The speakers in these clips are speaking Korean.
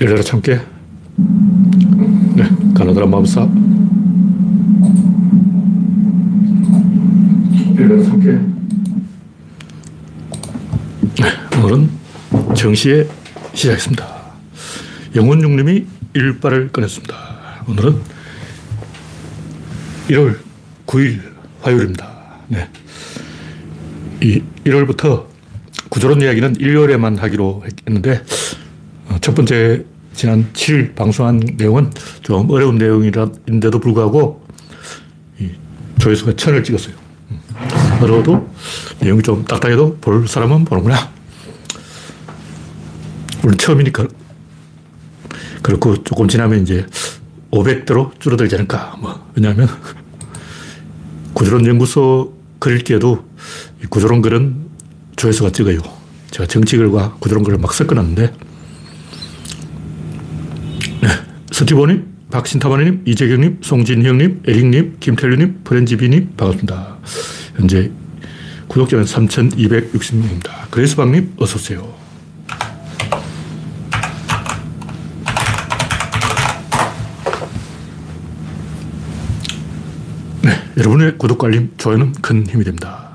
열려라 참깨. 네, 가나다라 맘사. 열려라 참깨. 네, 오늘은 정시에 시작했습니다. 영혼육님이 일발을 꺼냈습니다. 오늘은 1월 9일 화요일입니다. 네. 이 1월부터 구조론 이야기는 일요일에만 하기로 했는데, 첫 번째 지난 7일 방송한 내용은 좀 어려운 내용인데도 불구하고 이 조회수가 1000을 찍었어요. 어려워도 내용이 좀 딱딱해도 볼 사람은 보는구나. 물론 처음이니까 그렇고, 조금 지나면 이제 500대로 줄어들지 않을까. 왜냐하면 구조론연구소 글읽기에도 구조론 글은 조회수가 찍어요. 제가 정치글과 구조론 글을 막 섞어놨는데, 네. 스티브님, 박신타마님, 이재경님, 송진형님, 에릭님, 김태류님, 프렌지비님 반갑습니다. 현재 구독자는 3260명입니다. 그레이스방님 어서오세요. 네, 여러분의 구독과 알림, 좋아요는 큰 힘이 됩니다.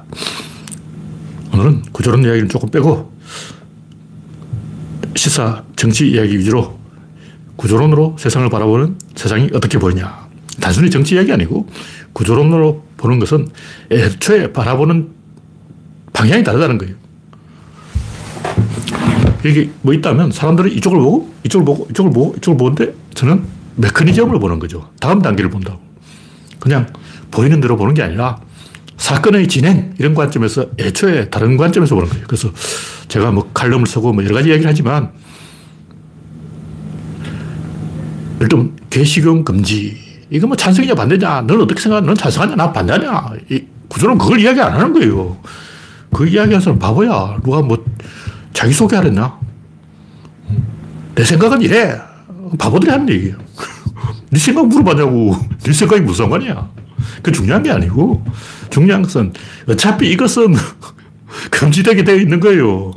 오늘은 구조론 이야기는 조금 빼고 시사, 정치 이야기 위주로 구조론으로 세상을 바라보는 세상이 어떻게 보이냐. 단순히 정치 이야기 아니고 구조론으로 보는 것은 애초에 바라보는 방향이 다르다는 거예요. 여기 뭐 있다면 사람들은 이쪽을 보고 이쪽을 보고 이쪽을 보고 이쪽을 보는데, 저는 메커니즘을 보는 거죠. 다음 단계를 본다고. 그냥 보이는 대로 보는 게 아니라 사건의 진행, 이런 관점에서 애초에 다른 관점에서 보는 거예요. 그래서 제가 뭐 칼럼을 쓰고 뭐 여러 가지 이야기를 하지만, 일단 개식용 금지, 이거 뭐 찬성이냐 반대냐, 넌 어떻게 생각하냐, 넌 찬성하냐, 나 반대하냐, 이 구조론 그걸 이야기 안 하는 거예요. 그 이야기하는 사람 바보야. 누가 뭐 자기소개 하랬나? 내 생각은 이래. 바보들이 하는 얘기예요. 네 생각 물어봤냐고. 네 생각이 무슨 상관이야. 그 중요한 게 아니고, 중요한 것은 어차피 이것은 금지되게 되어 있는 거예요.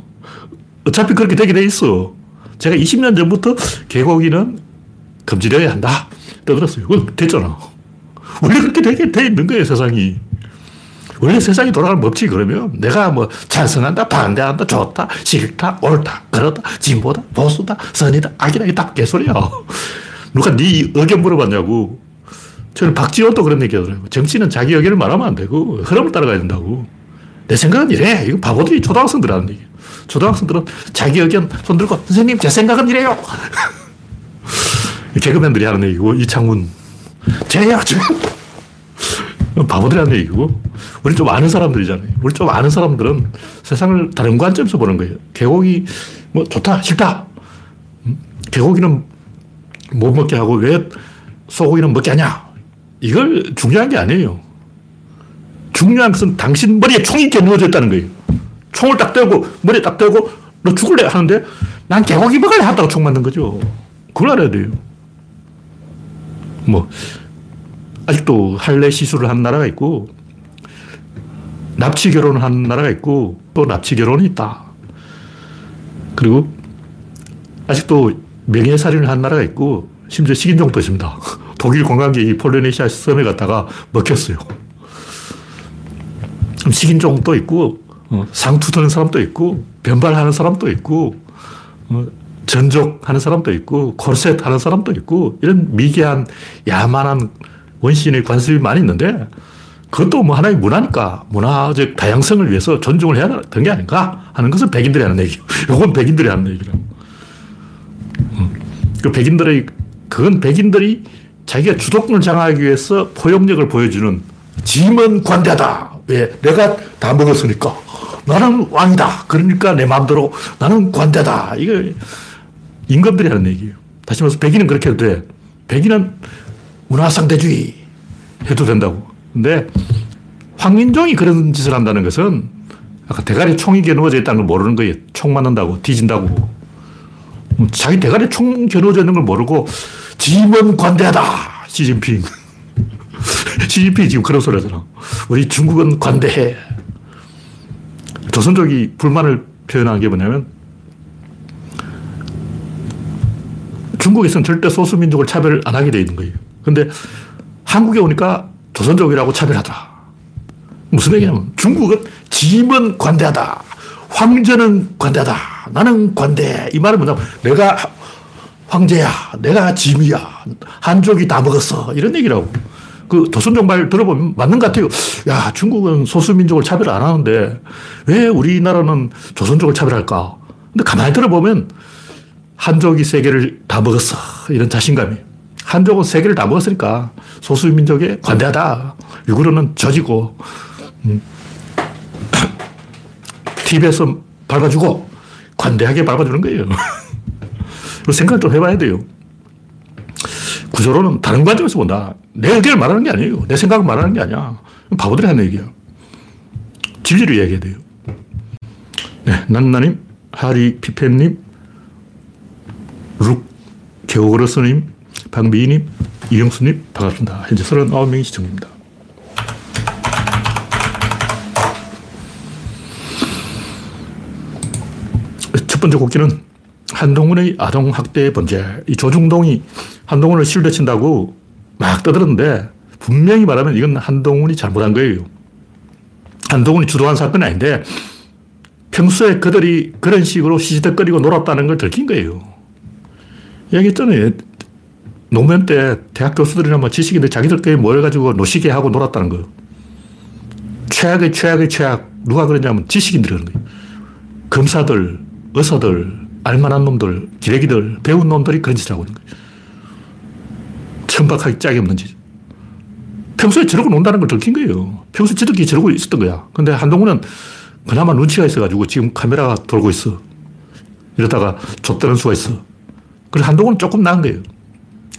어차피 그렇게 되게 돼 있어. 제가 20년 전부터 개고기는 금지되어야 한다 떠들었어요. 그건 됐잖아. 원래 그렇게 되게 돼 있는 거예요, 세상이. 원래 세상이 돌아가는 법칙이 그러면 내가 뭐 찬성한다, 반대한다, 좋다, 싫다, 옳다, 그렇다, 진보다, 보수다, 선이다, 악이다, 이게 다 개소리야. 누가 네 의견 물어봤냐고. 저는 박지원도 그런 얘기 하더라고요. 정치는 자기 의견을 말하면 안 되고 흐름을 따라가야 된다고. 내 생각은 이래. 이거 바보들이 초등학생들 하는 얘기예요. 초등학생들은 자기 의견 손 들고 선생님 제 생각은 이래요. 개그맨들이 하는 얘기고, 이창훈 제야 제 바보들이 하는 얘기고, 우리 좀 아는 사람들이잖아요. 우리 좀 아는 사람들은 세상을 다른 관점에서 보는 거예요. 개고기 뭐 좋다 싫다. 개고기는 못 먹게 하고 왜 소고기는 먹게 하냐. 이걸 중요한 게 아니에요. 중요한 것은 당신 머리에 총이 겨누어져 있다는 거예요. 총을 딱 대고, 머리에 딱 대고, 너 죽을래? 하는데, 난 개고기 먹을래? 하다가 총 맞는 거죠. 그걸 알아야 돼요. 뭐, 아직도 할례 시술을 한 나라가 있고, 납치 결혼을 한 나라가 있고, 또 납치 결혼이 있다. 그리고, 아직도 명예살인을 한 나라가 있고, 심지어 식인종도 있습니다. 독일 관광객이 폴리네시아 섬에 갔다가 먹혔어요. 식인종도 있고, 상투 드는 사람도 있고, 변발하는 사람도 있고, 전족하는 사람도 있고, 콜셋 하는 사람도 있고, 이런 미개한 야만한 원시인의 관습이 많이 있는데, 그것도 뭐 하나의 문화니까 문화적 다양성을 위해서 존중을 해야 되는 게 아닌가 하는 것은 백인들이 하는 얘기예요. 이건 백인들이 하는 얘기라고. 그 백인들의, 그건 백인들이 자기가 주도권을 장악하기 위해서 포용력을 보여주는, 짐은 관대하다. 왜? 내가 다 먹었으니까. 나는 왕이다. 그러니까 내 마음대로 나는 관대하다. 이게 임금들이 하는 얘기예요. 다시 말해서 백인은 그렇게 해도 돼. 백인은 문화상대주의 해도 된다고. 근데 황민종이 그런 짓을 한다는 것은 아까 대가리 총이 겨누어져 있다는 걸 모르는 거예요. 총 맞는다고, 뒤진다고. 자기 대가리 총 겨누어져 있는 걸 모르고 짐은 관대하다. 시진핑. 시진핑이 지금 그런 소리 하잖아. 우리 중국은 관대해. 조선족이 불만을 표현한 게 뭐냐면, 중국에서는 절대 소수민족을 차별 안 하게 돼 있는 거예요. 그런데 한국에 오니까 조선족이라고 차별하더라. 무슨 얘기냐면 중국은 짐은 관대하다. 황제는 관대하다. 나는 관대. 이 말은 뭐냐면 내가 황제야. 내가 짐이야. 한족이 다 먹었어. 이런 얘기라고. 그 조선족 말 들어보면 맞는 것 같아요. 야, 중국은 소수민족을 차별 안 하는데 왜 우리나라는 조선족을 차별할까? 근데 가만히 들어보면 한족이 세계를 다 먹었어. 이런 자신감이에요. 한족은 세계를 다 먹었으니까 소수민족에 관대하다. 유구르는 젖이고 TV에서 밟아주고 관대하게 밟아주는 거예요. 생각을 좀 해봐야 돼요. 구조론은 다른 관점에서 본다. 내 의견을 말하는 게 아니에요. 내 생각을 말하는 게 아니야. 바보들이 하는 얘기야. 진리를 이야기해야 돼요. 네, 난나님, 하리피펜님, 룩개오그러스님, 박미희님, 이영수님 반갑습니다. 현재 39명이 시청입니다. 첫 번째 곡기는 한동훈의 아동학대 범죄. 이 조중동이 한동훈을 실드 친다고 막 떠들었는데 분명히 말하면 이건 한동훈이 잘못한 거예요. 한동훈이 주도한 사건이 아닌데 평소에 그들이 그런 식으로 시시덕거리고 놀았다는 걸 들킨 거예요. 얘기했잖아요. 노무현 때 대학 교수들이나 뭐 지식인들 자기들끼리 모여가지고 노시게 하고 놀았다는 거예요. 최악의 최악의 최악. 누가 그러냐면 지식인들이 그런 거예요. 검사들, 의사들, 알만한 놈들, 기레기들, 배운 놈들이 그런 짓을 하고 있는 거예요. 천박하기 짝이 없는 짓. 평소에 저러고 논다는 걸 들킨 거예요. 평소에 저들끼리 저러고 있었던 거야. 근데 한동훈은 그나마 눈치가 있어가지고 지금 카메라가 돌고 있어. 이러다가 좆되는 수가 있어. 그래서 한동훈은 조금 나은 거예요.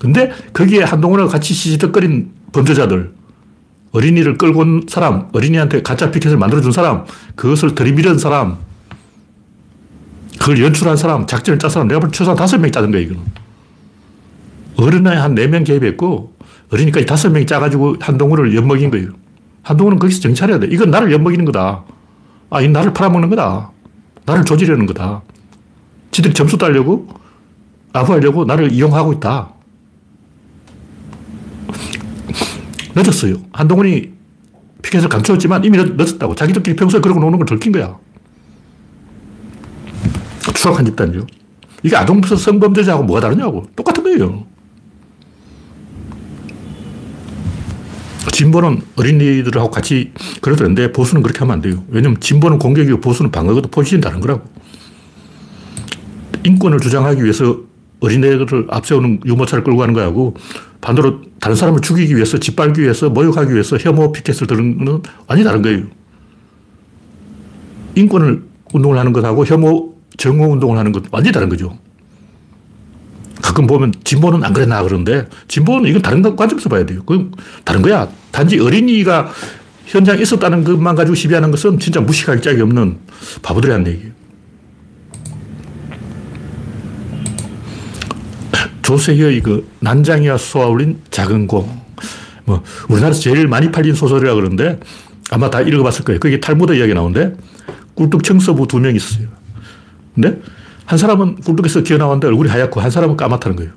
근데 거기에 한동훈하고 같이 시시덕거린 범죄자들, 어린이를 끌고 온 사람, 어린이한테 가짜 피켓을 만들어준 사람, 그것을 들이밀은 사람, 그걸 연출한 사람, 작전을 짠 사람, 내가 볼 때 최소한 5명이 짜는 거예요, 이거는. 어른에 한 4명 개입했고, 어린이까지 5명이 짜가지고 한동훈을 엿먹인 거예요. 한동훈은 거기서 정찰해야 돼. 이건 나를 엿먹이는 거다. 아, 이 나를 팔아먹는 거다. 나를 조지려는 거다. 지들이 점수 따려고, 아부하려고 나를 이용하고 있다. 늦었어요. 한동훈이 피켓을 감추었지만 이미 늦었다고. 자기들끼리 평소에 그러고 노는 걸 들킨 거야. 추악한 집단이죠. 이게 아동부서 성범죄자하고 뭐가 다르냐고. 똑같은 거예요. 진보는 어린이들하고 같이 그래도 되는데 보수는 그렇게 하면 안 돼요. 왜냐면 진보는 공격이고 보수는 방어거든. 포지션이 다른 거라고. 인권을 주장하기 위해서 어린애들을 앞세우는 유모차를 끌고 가는 거하고 반대로 다른 사람을 죽이기 위해서, 짓밟기 위해서, 모욕하기 위해서 혐오 피켓을 드는 건 완전히 다른 거예요. 인권을 운동을 하는 것하고 혐오 정오운동을 하는 것 완전히 다른 거죠. 가끔 보면 진보는 안 그랬나 그러는데 진보는 이건 다른 관점에서 봐야 돼요. 그건 다른 거야. 단지 어린이가 현장에 있었다는 것만 가지고 시비하는 것은 진짜 무식하기 짝이 없는 바보들이 하는 얘기예요. 조세희의 그 난장이와 쏘아올린 작은 공. 뭐 우리나라에서 제일 많이 팔린 소설이라 그러는데 아마 다 읽어봤을 거예요. 그게 탈무드 이야기 나오는데 꿀뚝 청서부 2명이 있어요. 근데 한 사람은 꿀뚝에서 기어나왔는데 얼굴이 하얗고 한 사람은 까맣다는 거예요.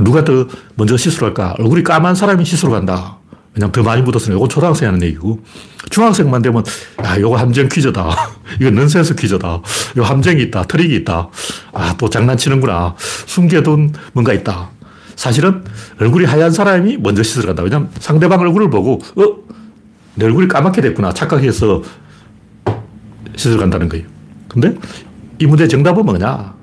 누가 더 먼저 시술을 할까? 얼굴이 까만 사람이 시술을 간다. 왜냐면 더 많이 묻었으니까. 이건 초등학생이 하는 얘기고 중학생만 되면 아, 이거 함정 퀴즈다. 이거 넌센스 퀴즈다. 이거 함정이 있다. 트릭이 있다. 아, 또 장난치는구나. 숨겨둔 뭔가 있다. 사실은 얼굴이 하얀 사람이 먼저 시술을 간다. 왜냐면 상대방 얼굴을 보고 내 얼굴이 까맣게 됐구나. 착각해서 시술을 간다는 거예요. 근데 이 문제의 정답은 뭐냐?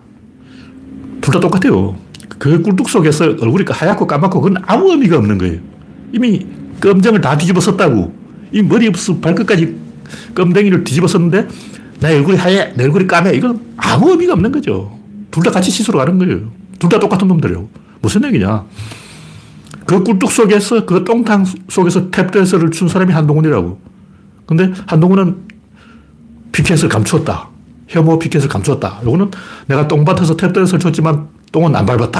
둘 다 똑같아요. 그 꿀뚝 속에서 얼굴이 하얗고 까맣고 그건 아무 의미가 없는 거예요. 이미 검정을 다 뒤집어 썼다고. 이 머리부터 발끝까지 검댕이를 뒤집어 썼는데 내 얼굴이 하얘, 내 얼굴이 까매. 이건 아무 의미가 없는 거죠. 둘 다 같이 시술을 가는 거예요. 둘 다 똑같은 놈들이에요. 무슨 얘기냐? 그 꿀뚝 속에서, 그 똥탕 속에서 탭댄서를 춘 사람이 한동훈이라고. 근데 한동훈은 피켓을 감추었다. 혐오 피켓을 감췄다. 이거는 내가 똥밭에서 탭댄스를 쳤지만 똥은 안 밟았다.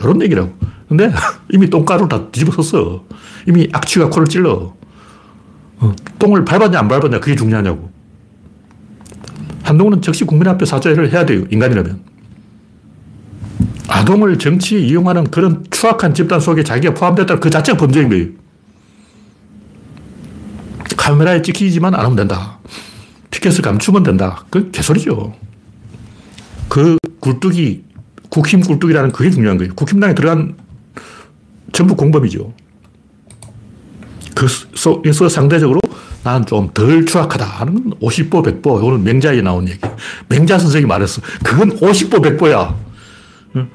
이런 얘기라고. 근데 이미 똥가루 다 뒤집어 썼어. 이미 악취가 코를 찔러. 똥을 밟았냐 안 밟았냐 그게 중요하냐고. 한동훈은 즉시 국민 앞에 사죄를 해야 돼요. 인간이라면. 아동을 정치에 이용하는 그런 추악한 집단 속에 자기가 포함됐다는 그 자체가 범죄인 거예요. 카메라에 찍히지만 않으면 된다. 티켓을 감추면 된다. 그 개소리죠. 그 굴뚝이, 국힘 굴뚝이라는 그게 중요한 거예요. 국힘당에 들어간 전부 공범이죠. 그래서 상대적으로 나는 좀 덜 추악하다 하는 건 50보 100보. 이거는 맹자에 나온 얘기. 맹자 선생이 말했어. 그건 50보 100보야.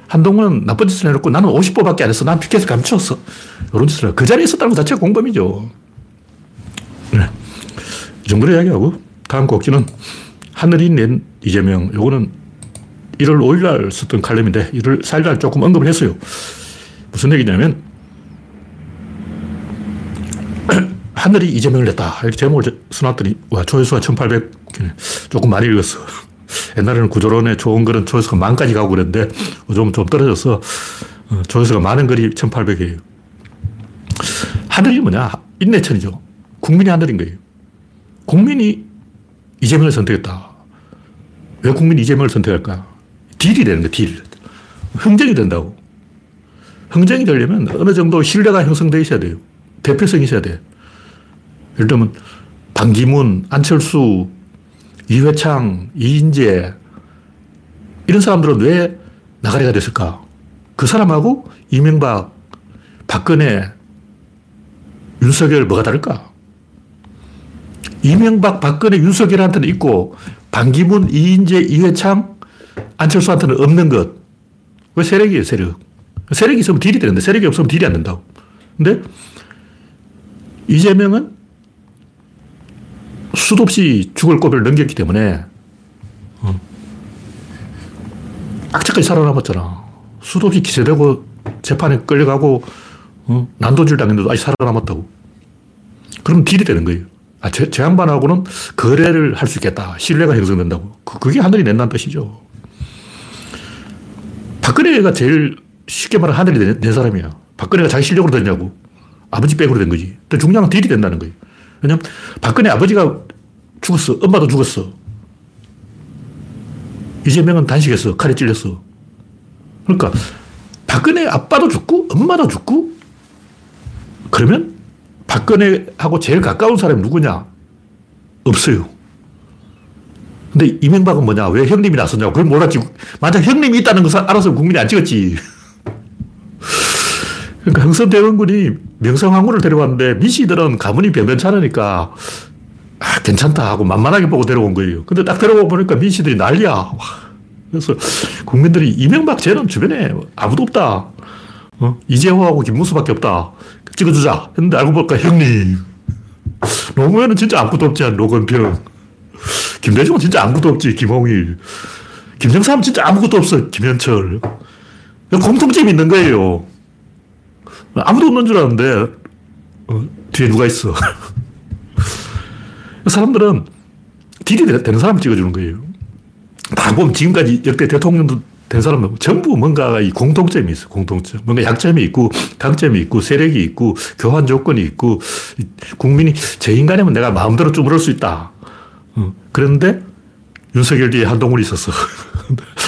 한동훈은 나쁜 짓을 해놓고 나는 50보밖에 안 했어. 난 피켓을 감추었어. 이런 짓을. 그 자리에 있었다는 것 자체가 공범이죠. 네. 이 정도로 이야기하고 다음 곡지는 하늘이 낸 이재명. 요거는 1월 5일날 썼던 칼럼인데 1월 4일날 조금 언급을 했어요. 무슨 얘기냐면 하늘이 이재명을 냈다. 이렇게 제목을 써놨더니 와 조회수가 1800. 조금 많이 읽었어. 옛날에는 구조론에 좋은 글은 조회수가 10,000까지 가고 그랬는데 요즘은 좀 떨어져서 조회수가 많은 글이 1800이에요. 하늘이 뭐냐? 인내천이죠. 국민이 하늘인 거예요. 국민이 이재명을 선택했다. 왜 국민이 이재명을 선택할까? 딜이 되는 거야, 딜. 흥정이 된다고. 흥정이 되려면 어느 정도 신뢰가 형성되어 있어야 돼요. 대표성이 있어야 돼요. 예를 들면 반기문, 안철수, 이회창, 이인재 이런 사람들은 왜 나가리가 됐을까? 그 사람하고 이명박, 박근혜, 윤석열 뭐가 다를까? 이명박, 박근혜, 윤석열한테는 있고 반기문, 이인재, 이회창, 안철수한테는 없는 것. 왜 세력이에요, 세력. 세력이 있으면 딜이 되는데 세력이 없으면 딜이 안 된다고. 근데 이재명은 수도 없이 죽을 고비를 넘겼기 때문에 악착같이 살아남았잖아. 수도 없이 기소되고 재판에 끌려가고 난도질 당했는데도 아직 살아남았다고. 그럼 딜이 되는 거예요. 아, 제 양반하고는 거래를 할 수 있겠다. 신뢰가 형성된다고. 그게 하늘이 낸다는 뜻이죠. 박근혜가 제일 쉽게 말하면 하늘이 낸 사람이야. 박근혜가 자기 실력으로 됐냐고. 아버지 백으로 된 거지. 근데 중요한 건 딜이 된다는 거예요. 왜냐면 박근혜 아버지가 죽었어. 엄마도 죽었어. 이재명은 단식했어. 칼에 찔렸어. 그러니까 박근혜 아빠도 죽고 엄마도 죽고 그러면 박근혜하고 제일 가까운 사람이 누구냐? 없어요. 근데 이명박은 뭐냐? 왜 형님이 나섰냐고. 그걸 몰랐지. 만약 형님이 있다는 것을 알았으면 국민이 안 찍었지. 그러니까 흥선대원군이 명성황후를 데려왔는데 미씨들은 가문이 변변찮으니까 아, 괜찮다 하고 만만하게 보고 데려온 거예요. 근데 딱 데려오고 보니까 미씨들이 난리야. 와. 그래서 국민들이 이명박 쟤는 주변에 아무도 없다. 이재호하고 김문수밖에 없다. 찍어주자. 했는데 알고 보니까 형님. 노무현은 진짜 아무것도 없지. 노건평. 김대중은 진짜 아무것도 없지. 김홍일. 김정삼은 진짜 아무것도 없어. 김현철. 공통점이 있는 거예요. 아무도 없는 줄 알았는데 뒤에 누가 있어. 사람들은 딜이 되는 사람을 찍어주는 거예요. 다 보면 지금까지 역대 대통령도 된 사람은 전부 뭔가 이 공통점이 있어, 공통점. 뭔가 약점이 있고, 강점이 있고, 세력이 있고, 교환 조건이 있고, 국민이 제 인간이면 내가 마음대로 쭈물을 수 있다. 그런데 윤석열 뒤에 한동훈이 있었어.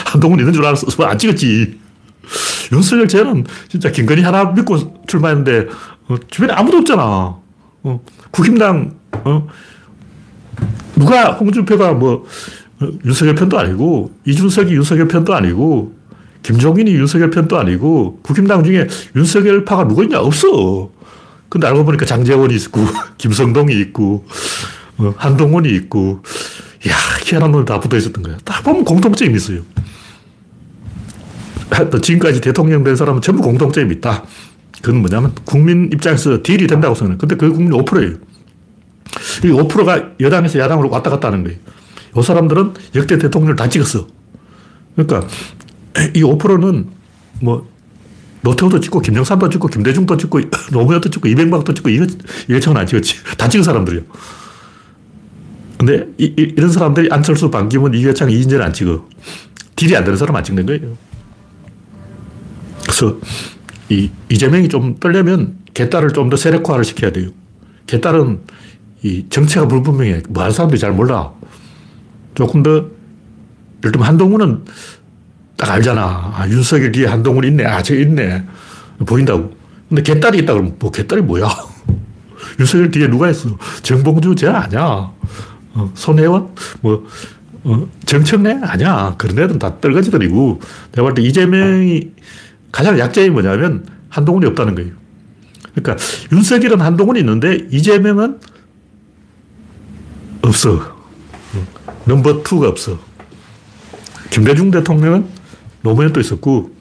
한동훈이 있는 줄 알았어. 안 찍었지. 윤석열 쟤는 진짜 김건희 하나 믿고 출마했는데, 주변에 아무도 없잖아. 국힘당, 누가 홍준표가 뭐, 윤석열 편도 아니고 이준석이 윤석열 편도 아니고 김종인이 윤석열 편도 아니고 국힘당 중에 윤석열 파가 누구 있냐? 없어. 근데 알고 보니까 장제원이 있고 김성동이 있고 한동훈이 있고 이야 희한한 놈이 다 붙어있었던 거야. 다 보면 공통점이 있어요. 하여튼 지금까지 대통령 된 사람은 전부 공통점이 있다. 그건 뭐냐면 국민 입장에서 딜이 된다고 생각해요. 근데 그게 국민 5%예요. 이 5%가 여당에서 야당으로 왔다 갔다 하는 거예요. 이 사람들은 역대 대통령을 다 찍었어. 그러니까 이 5%는 뭐 노태우도 찍고 김정삼도 찍고 김대중도 찍고 노무현도 찍고 이명박도 찍고 이회창은 안 찍었지. 다 찍은 사람들이야. 근데 이런 사람들이 안철수, 반기문, 이회창, 이인재는 안 찍어. 딜이 안 되는 사람은 안 찍는 거예요. 그래서 이재명이 좀 떨려면 개딸을 좀 더 세력화를 시켜야 돼요. 개딸은 이 정체가 불분명해. 뭐 하는 사람들이 잘 몰라. 조금 더, 예를 들면 한동훈은 딱 알잖아. 아, 윤석열 뒤에 한동훈 있네. 아, 저 있네. 보인다고. 근데 개딸이 있다 그러면 뭐 개딸이 뭐야? 윤석열 뒤에 누가 있어? 정봉주 쟤 아니야. 손혜원? 뭐 정청래? 아니야. 그런 애들은 다 떨거지들이고, 내가 볼 때 이재명이 가장 약점이 뭐냐면 한동훈이 없다는 거예요. 그러니까 윤석열은 한동훈이 있는데 이재명은 없어. 넘버 2가 없어. 김대중 대통령은 노무현도 있었고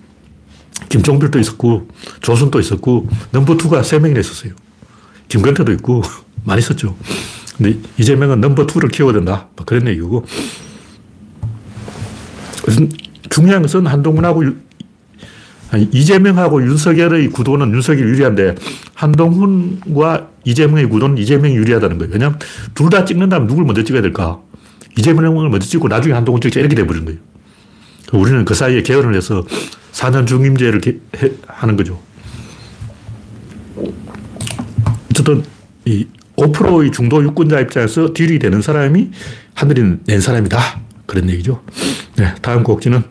김종필도 있었고 조순도 있었고 넘버 2가 3명이나 있었어요. 김건태도 있고 많이 있었죠. 근데 이재명은 넘버 2를 키워야 된다. 그런 얘기고, 중요한 것은 한동훈하고 이재명하고 윤석열의 구도는 윤석열이 유리한데 한동훈과 이재명의 구도는 이재명이 유리하다는 거예요. 왜냐하면 둘 다 찍는다면 누굴 먼저 찍어야 될까? 이재명을 먼저 찍고 나중에 한동훈 찍자, 이렇게 돼버린 거예요. 우리는 그 사이에 개헌을 해서 4년 중임제를 하는 거죠. 어쨌든 이 5%의 중도 유권자 입장에서 딜이 되는 사람이 하늘이 낸 사람이다. 그런 얘기죠. 네, 다음 곡지는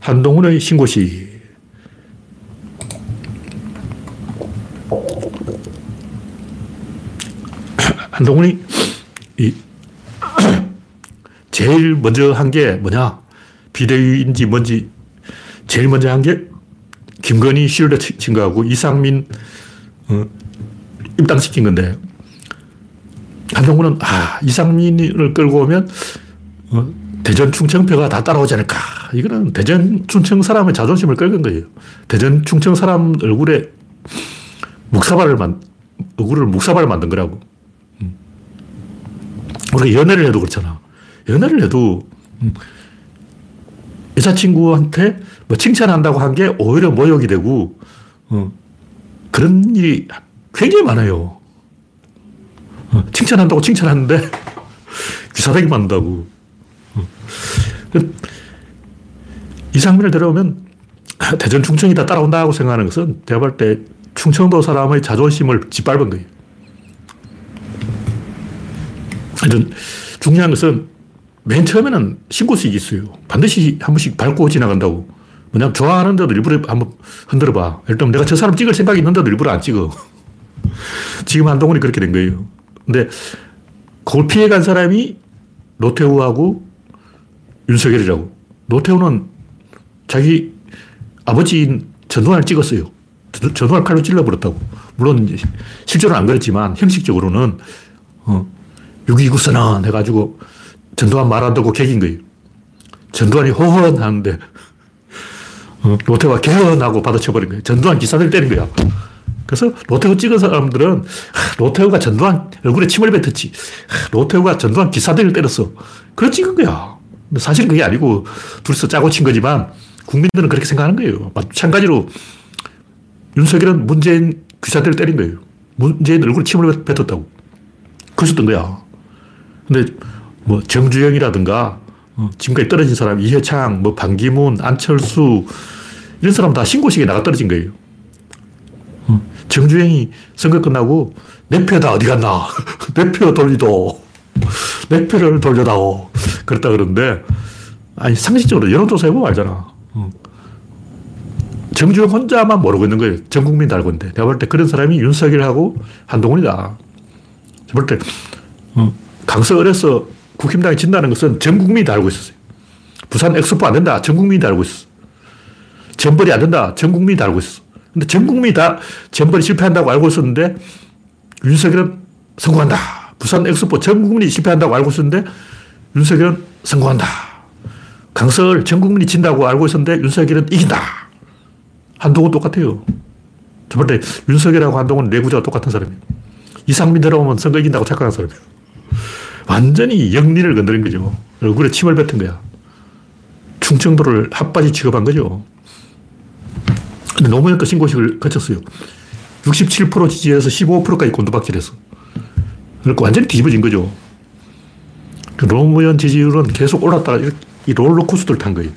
한동훈의 신고식. 한동훈이 제일 먼저 한 게 뭐냐, 비대위인지 뭔지 제일 먼저 한 게 김건희 실드 친 거하고 이상민 입당시킨 건데, 한동훈은 이상민을 끌고 오면 대전 충청표가 다 따라오지 않을까. 이거는 대전 충청 사람의 자존심을 긁은 거예요. 대전 충청 사람 얼굴에 얼굴을 묵사발을 만든 거라고. 우리가 연애를 해도 그렇잖아. 연애를 해도 여자친구한테 뭐 칭찬한다고 한 게 오히려 모욕이 되고, 그런 일이 굉장히 많아요. 칭찬한다고 칭찬하는데 귀사대기 만든다고. 이상민을 데려오면 대전 충청이 다 따라온다고 생각하는 것은 제가 볼 때 충청도 사람의 자존심을 짓밟은 거예요. 하여튼 중요한 것은 맨 처음에는 신고식이 있어요. 반드시 한 번씩 밟고 지나간다고. 뭐냐면 좋아하는데도 일부러 한번 흔들어봐. 일단 내가 저 사람 찍을 생각이 있는데도 일부러 안 찍어. 지금 한동훈이 그렇게 된 거예요. 근데 그걸 피해간 사람이 노태우하고 윤석열이라고. 노태우는 자기 아버지인 전두환을 찍었어요. 전두환을 칼로 찔러버렸다고. 물론 실제로는 안 그랬지만 형식적으로는 6.29 선언 해가지고 전두환 말 안 듣고 개긴 거예요. 전두환이 호헌하는데 노태우가 개헌하고 받아쳐버린 거예요. 전두환 기사들 때린 거야. 그래서 노태우 찍은 사람들은 노태우가 전두환 얼굴에 침을 뱉었지. 노태우가 전두환 기사들을 때렸어. 그래 찍은 거야. 근데 사실은 그게 아니고 둘이서 짜고 친 거지만 국민들은 그렇게 생각하는 거예요. 마찬가지로 윤석열은 문재인 기사들을 때린 거예요. 문재인 얼굴에 침을 뱉었다고. 그랬었던 거야. 근데 뭐 정주영이라든가 지금까지 떨어진 사람, 이해창, 뭐 반기문, 안철수, 이런 사람 다 신고식에 나가 떨어진 거예요. 정주영이 선거 끝나고 내 표다 어디 갔나? 내 표 돌리도. 내 표를 돌려다오. 그랬다 그러는데, 아니 상식적으로 여론조사 해보면 알잖아. 정주영 혼자만 모르고 있는 거예요. 전 국민이 다 알고 있는데. 내가 볼 때 그런 사람이 윤석열하고 한동훈이다. 제가 볼 때 강서을에서 국힘당이 진다는 것은 전 국민이 다 알고 있었어요. 부산 엑스포 안 된다. 전 국민이 다 알고 있었어. 전벌이 안 된다. 전 국민이 다 알고 있었어. 근데 전 국민이 다 전벌이 실패한다고 알고 있었는데 윤석열은 성공한다. 부산 엑스포 전 국민이 실패한다고 알고 있었는데 윤석열은 성공한다. 강서을 전 국민이 진다고 알고 있었는데 윤석열은 이긴다. 한동훈 똑같아요. 제가 볼 때 윤석열하고 한동훈 내구자가 똑같은 사람이에요. 이상민 들어오면 선거 이긴다고 착각한 사람이에요. 완전히 영린을 건드린 거죠. 얼굴에 침을 뱉은 거야. 충청도를 핫바지 취급한 거죠. 근데 노무현 거 신고식을 거쳤어요. 67% 지지해서 15%까지 곤두박질했어. 그러니까 완전히 뒤집어진 거죠. 그 노무현 지지율은 계속 올랐다가 이 롤러코스터를 탄 거예요.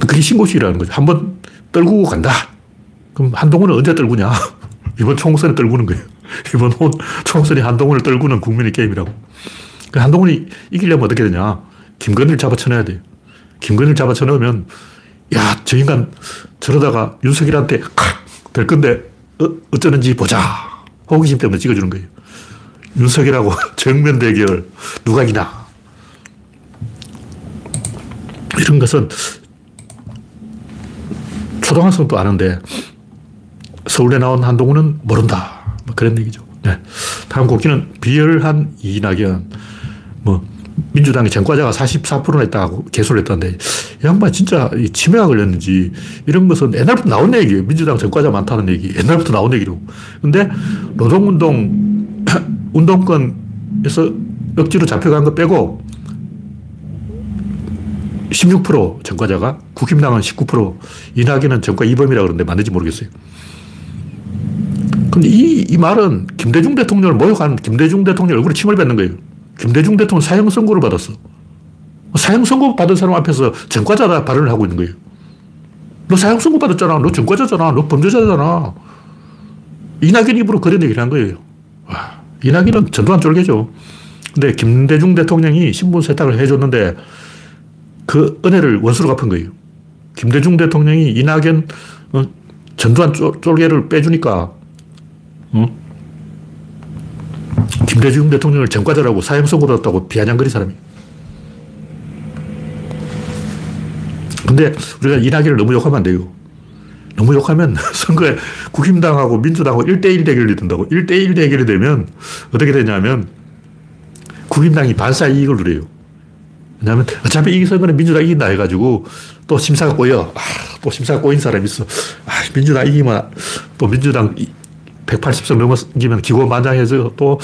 그게 신고식이라는 거죠. 한번 떨구고 간다. 그럼 한동훈은 언제 떨구냐? 이번 총선에 떨구는 거예요. 이번 총선이 한동훈을 떨구는 국민의 게임이라고. 한동훈이 이기려면 어떻게 되냐? 김건희를 잡아쳐내야 돼요. 김건희를 잡아쳐놓으면 야, 저 인간 저러다가 윤석열한테 칵 될 건데 어쩌는지 보자. 호기심 때문에 찍어주는 거예요. 윤석열하고 정면 대결 누가 이기나. 이런 것은 초등학생도 아는데 서울대 나온 한동훈은 모른다. 뭐 그런 얘기죠. 네. 다음 곡기는 비열한 이낙연. 뭐 민주당의 전과자가 44%나 있다고 개소를 했다는데 이 양반이 진짜 치매가 걸렸는지 이런 것은 옛날부터 나온 얘기예요. 민주당 전과자 많다는 얘기. 옛날부터 나온 얘기로. 근데 노동운동 운동권에서 억지로 잡혀간 거 빼고 16% 전과자가, 국힘당은 19%, 이낙연은 전과 2범이라고 그러는데 맞는지 모르겠어요. 근데 이 말은 김대중 대통령을 모욕한 김대중 대통령 얼굴에 침을 뱉는 거예요. 김대중 대통령 사형 선고를 받았어. 사형 선고 받은 사람 앞에서 전과자다 발언을 하고 있는 거예요. 너 사형 선고 받았잖아. 너 전과자잖아. 너 범죄자잖아. 이낙연 입으로 그런 얘기를 한 거예요. 와, 이낙연은 전두환 쫄개죠. 근데 김대중 대통령이 신분 세탁을 해줬는데 그 은혜를 원수로 갚은 거예요. 김대중 대통령이 이낙연 전두환 쫄개를 빼주니까 김대중 대통령을 전과자라고 사형 선고받았다고 비아냥거린 사람이. 근데 우리가 이낙연을 너무 욕하면 안 돼요. 너무 욕하면 선거에 국힘당하고 민주당하고 1대1 대결이 된다고. 1대1 대결이 되면 어떻게 되냐면 국힘당이 반사 이익을 누려요. 왜냐하면 어차피 이 선거는 민주당이 이긴다 해가지고 또 심사가 꼬여. 또 심사가 꼬인 사람이 있어. 민주당 이기면 또 민주당 180석 넘어가면 기고만장해서 또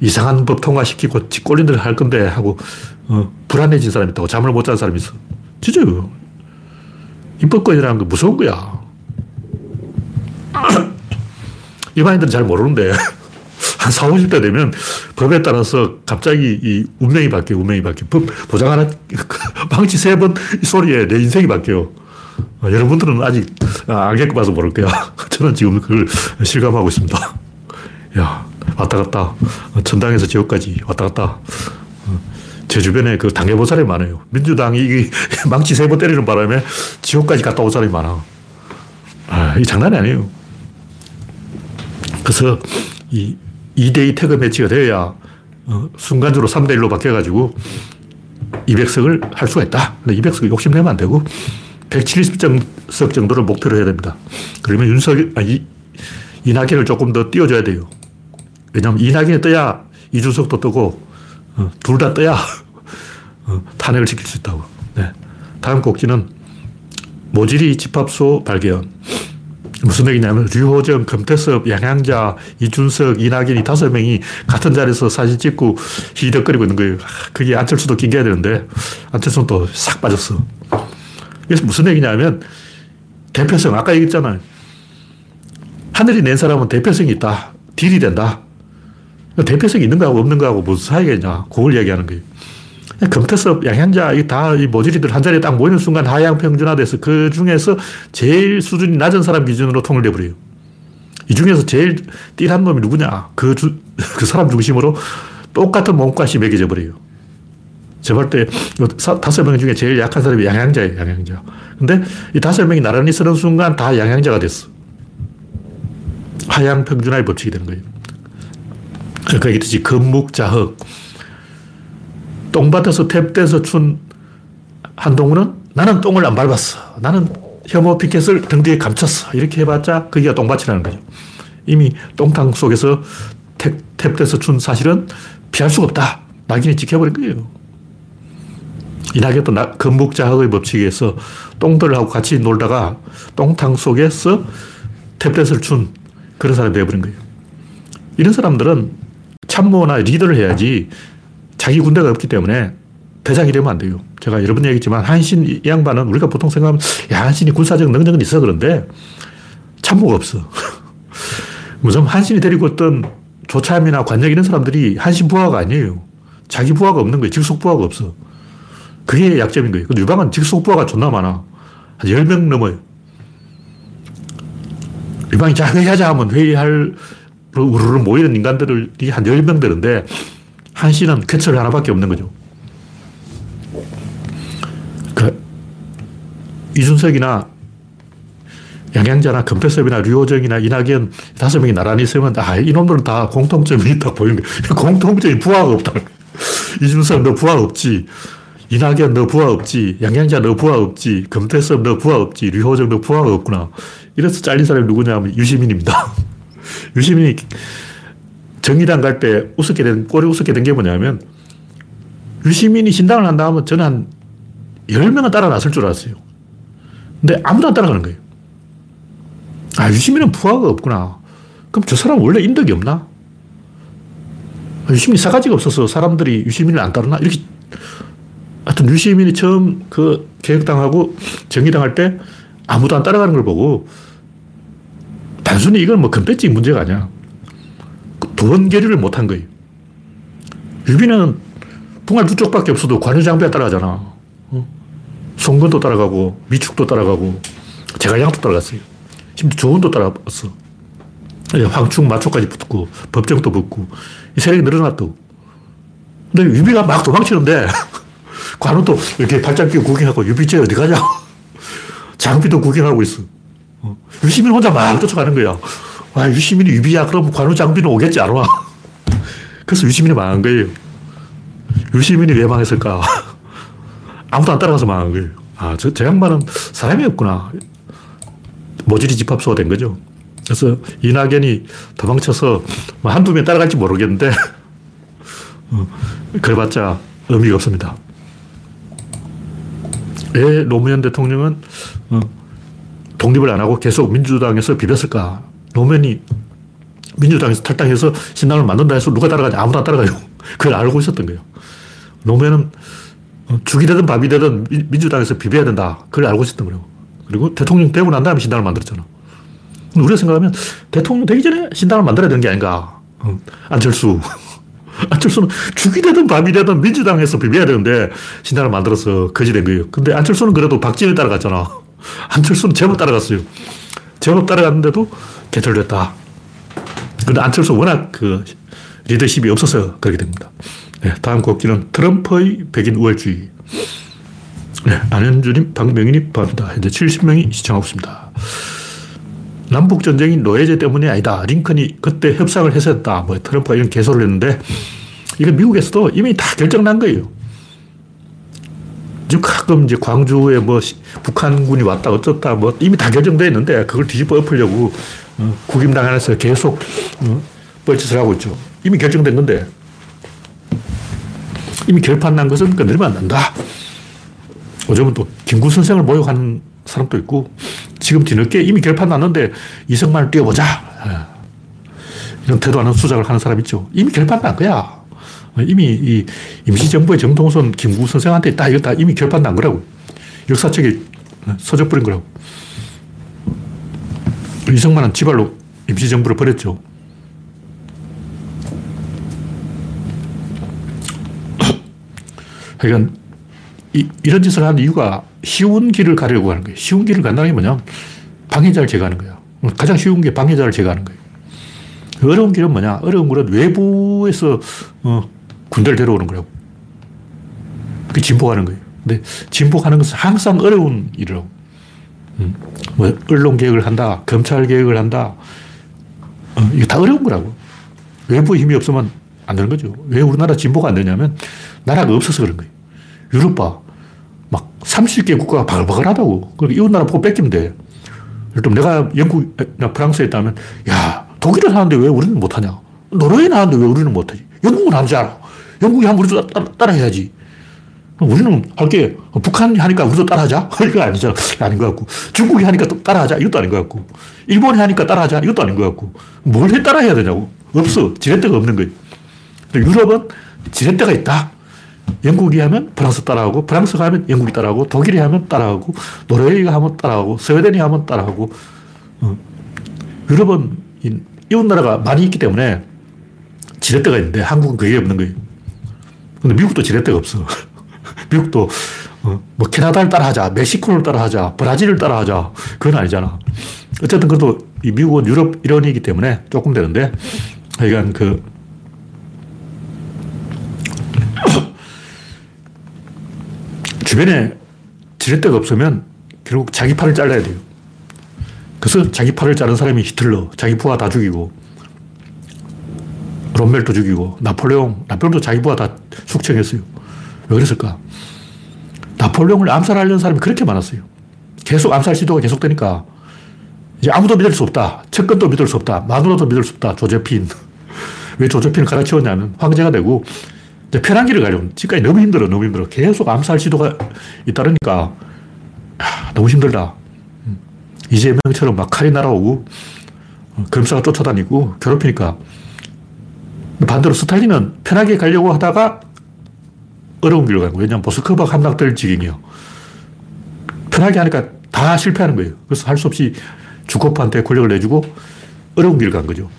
이상한 법 통과시키고 꼴린들 할 건데 하고 불안해진 사람이 있다고. 잠을 못 잔 사람이 있어. 진짜 입법권이라는 거 무서운 거야. 일반인들은 잘 모르는데 한 40, 50대 되면 법에 따라서 갑자기 이 운명이 바뀌어. 운명이 바뀌어. 법 보장 하나 방치 3번 이 소리에 내 인생이 바뀌어. 여러분들은 아직 알겠고 봐서 모를 거야. 저는 지금 그걸 실감하고 있습니다. 야, 왔다 갔다. 천당에서 지옥까지 왔다 갔다. 제 주변에 그 당해본 사람이 많아요. 민주당이 망치 3번 때리는 바람에 지옥까지 갔다 온 사람이 많아. 아, 이 장난이 아니에요. 그래서 이 2대2 태그 매치가 되어야 순간적으로 3대1로 바뀌어가지고 200석을 할 수가 있다. 근데 200석 욕심내면 안 되고 170석 정도를 목표로 해야 됩니다. 그러면 이낙연을 조금 더 띄워줘야 돼요. 왜냐하면 이낙연이 떠야 이준석도 뜨고 둘 다 떠야 탄핵을 지킬 수 있다고. 네. 다음 곡지는 모질이 집합소 발견. 무슨 얘기냐면 류호정, 금태섭, 양향자, 이준석, 이낙연 이 5명이 같은 자리에서 사진 찍고 히덕거리고 있는 거예요. 그게 안철수도 낑겨야 되는데 안철수는 또 싹 빠졌어. 그래서 무슨 얘기냐면 대표성, 아까 얘기했잖아요. 하늘이 낸 사람은 대표성이 있다. 딜이 된다. 대표성이 있는 거하고 없는 거하고 무슨 사이가 있냐. 그걸 얘기하는 거예요. 금태섭, 양향자 다 이 모질이들 한 자리에 딱 모이는 순간 하향평준화돼서 그 중에서 제일 수준이 낮은 사람 기준으로 통일돼 버려요. 이 중에서 제일 딜한 놈이 누구냐. 그 사람 중심으로 똑같은 몸값이 매겨져 버려요. 제발 때 5명 중에 제일 약한 사람이 양향자예요. 양향자. 근데 이 5명이 나란히 서는 순간 다 양향자가 됐어. 하향평준화의 법칙이 되는 거예요. 그러니까 이랬듯이 금묵자흑. 똥밭에서 탭댄서 춘 한동훈은 나는 똥을 안 밟았어. 나는 혐오 피켓을 등 뒤에 감췄어. 이렇게 해봤자 거기가 똥밭이라는 거죠. 이미 똥탕 속에서 탭댄서 춘 사실은 피할 수가 없다. 낙인이 지켜버린 거예요. 이낙연도 금묵자학의 법칙에서 똥들하고 같이 놀다가 똥탕 속에서 탭댄스를 춘 그런 사람이 되어버린 거예요. 이런 사람들은 참모나 리더를 해야지 자기 군대가 없기 때문에 대장이 되면 안 돼요. 제가 여러 번 얘기했지만 한신 이 양반은 우리가 보통 생각하면 야, 한신이 군사적 능력은 있어. 그런데 참모가 없어. 무슨 한신이 데리고 있던 조참이나 관역 이런 사람들이 한신 부하가 아니에요. 자기 부하가 없는 거예요. 직속 부하가 없어. 그게 약점인 거예요. 근데 유방은 직속 부하가 존나 많아. 한 10명 넘어요. 유방이 자, 회의하자 하면 회의할, 우르르 모이는 인간들이 한 10명 되는데, 한신은 쾌철 하나밖에 없는 거죠. 이준석이나 양양자나 금태섭이나 류호정이나 이낙연 5명이 나란히 세우면 이놈들은 다 공통점이 있다고 보이는 거예요. 공통점이 부하가 없다. 이준석 너 부하 없지. 이낙연 너 부하 없지. 양양자 너 부하 없지. 금태섭 너 부하 없지. 류호정 너 부하가 없구나. 이래서 잘린 사람이 누구냐면 유시민입니다. 유시민이 정의당 갈 때 우습게 된, 꼬리 우습게 된 게 뭐냐면 유시민이 신당을 한다 하면 저는 한 10명은 따라 나설 줄 알았어요. 근데 아무도 안 따라가는 거예요. 유시민은 부하가 없구나. 그럼 저 사람 원래 인덕이 없나? 유시민이 싸가지가 없어서 사람들이 유시민을 안 따르나? 이렇게. 하여튼 유시민이 처음 그 개혁당하고 정의당 할 때 아무도 안 따라가는 걸 보고 단순히 이건 뭐 금배지 문제가 아니야. 두 번 계류를 못한 거예요. 유비는 붕알 2쪽밖에 없어도 관우장비가 따라가잖아. 송건도 따라가고 미축도 따라가고 제갈량도 따라갔어요. 심지어 조원도 따라갔어. 황충, 마초까지 붙고 법정도 붙고 이 세력이 늘어났다고. 근데 유비가 막 도망치는데 관우도 이렇게 팔짱 끼고 구경하고 유비쟤 어디 가냐. 장비도 구경하고 있어. 유시민 혼자 막 쫓아가는 거야. 와, 유시민이 유비야. 그럼 관우 장비는 오겠지, 안 와. 그래서 유시민이 망한 거예요. 유시민이 왜 망했을까? 아무도 안 따라가서 망한 거예요. 저 양반은 사람이 없구나. 모질이 집합소가 된 거죠. 그래서 이낙연이 도망쳐서 뭐 한두 명 따라갈지 모르겠는데 그래봤자 의미가 없습니다. 왜 노무현 대통령은 독립을 안 하고 계속 민주당에서 비볐을까? 노무현이 민주당에서 탈당해서 신당을 만든다 해서 누가 따라가냐? 아무도 안 따라가요. 그걸 알고 있었던 거예요. 노무현은 죽이 되든 밥이 되든 민주당에서 비벼야 된다. 그걸 알고 있었던 거예요. 그리고 대통령 되고 난 다음에 신당을 만들었잖아. 우리가 생각하면 대통령 되기 전에 신당을 만들어야 되는 게 아닌가. 안철수. 안철수는 죽이 되든 밥이 되든 민주당에서 비벼야 되는데 신당을 만들어서 거지된 거예요. 근데 안철수는 그래도 박진을 따라갔잖아. 안철수는 제법 따라갔어요. 제법 따라갔는데도 개털됐다. 근데 안철수 워낙 그 리더십이 없어서 그렇게 됩니다. 네, 다음 곡지는 트럼프의 백인 우월주의. 네, 안현주님, 박명희님 반갑습니다. 현재 70명이 시청하고 있습니다. 남북전쟁이 노예제 때문이 아니다. 링컨이 그때 협상을 해서 했다. 뭐 트럼프가 이런 개소를 했는데 이건 미국에서도 이미 다 결정난 거예요. 지금 가끔 이제 광주에 뭐 북한군이 왔다 어쩌다 뭐 이미 다 결정되어 있는데 그걸 뒤집어 엎으려고 국임당 안에서 계속 뻘짓을 하고 있죠. 이미 결정됐는데 이미 결판 난 것은 건드리면 안 된다. 요즘은 또 김구 선생을 모욕하는 사람도 있고 지금 뒤늦게 이미 결판 났는데 이승만을 뛰어보자. 이런 태도하는 수작을 하는 사람 있죠. 이미 결판 난 거야. 이미 이 임시정부의 정통선 김구 선생한테 있다. 이거 다 이미 결판 난 거라고. 역사책에 서져버린 거라고. 이승만은 지발로 임시정부를 버렸죠. 하여간 이런 짓을 하는 이유가 쉬운 길을 가려고 하는 거예요. 쉬운 길을 간다는 게 뭐냐면 방해자를 제거하는 거예요. 가장 쉬운 게 방해자를 제거하는 거예요. 어려운 길은 뭐냐? 어려운 길은 외부에서 군대를 데려오는 거라고. 그게 진폭하는 거예요. 근데 진폭하는 것은 항상 어려운 일이라고. 뭐 언론 개혁을 한다, 검찰 개혁을 한다. 이게 다 어려운 거라고. 외부의 힘이 없으면 안 되는 거죠. 왜 우리나라 진보가 안 되냐면 나라가 없어서 그런 거예요. 유럽 봐. 막 30개 국가가 바글바글하다고. 그러니까 이웃 나라 보고 뺏기면 돼. 예를 들면 내가 영국이나 프랑스에 있다면 야, 독일은 하는데 왜 우리는 못하냐. 노르웨이는 하는데 왜 우리는 못하지. 영국은 하는 줄 알아. 영국이 하면 우리도 따라해야지. 우리는 할게 북한이 하니까 우리도 따라하자. 이거 아니잖아. 아닌 것 같고. 중국이 하니까 또 따라하자. 이것도 아닌 것 같고. 일본이 하니까 따라하자. 이것도 아닌 것 같고. 뭘 따라해야 되냐고. 없어. 지렛대가 없는 거지. 유럽은 지렛대가 있다. 영국이 하면 프랑스 따라하고, 프랑스가 하면 영국이 따라하고, 독일이 하면 따라하고, 노르웨이가 하면 따라하고, 스웨덴이 하면 따라하고. 유럽은 이웃 나라가 많이 있기 때문에 지렛대가 있는데 한국은 그게 없는 거예요. 근데 미국도 지렛대가 없어. 미국도 뭐 캐나다를 따라하자, 멕시코를 따라하자, 브라질을 따라하자. 그건 아니잖아. 어쨌든 그래도 이 미국은 유럽 일원이기 때문에 조금 되는데, 그러니까 주변에 지렛대가 없으면 결국 자기 팔을 잘라야 돼요. 그래서 자기 팔을 자른 사람이 히틀러, 자기 부하 다 죽이고, 롬멜도 죽이고, 나폴레옹도 자기 부하 다 숙청했어요. 왜 그랬을까? 나폴레옹을 암살하려는 사람이 그렇게 많았어요. 계속 암살 시도가 계속되니까 이제 아무도 믿을 수 없다. 척근도 믿을 수 없다. 마누로도 믿을 수 없다. 조제핀. 왜 조제핀을 갈아치웠냐면 황제가 되고 이제 편한 길을 가려면 지금까지 너무 힘들어. 계속 암살 시도가 잇따르니까 너무 힘들다. 이재명처럼 막 칼이 날아오고 검사가 쫓아다니고 괴롭히니까. 반대로 스탈린은 편하게 가려고 하다가 어려운 길로 가고, 왜냐면 모스크바 함락될 지경이에요. 편하게 하니까 다 실패하는 거예요. 그래서 할 수 없이 주코프한테 권력을 내주고 어려운 길을 간 거죠.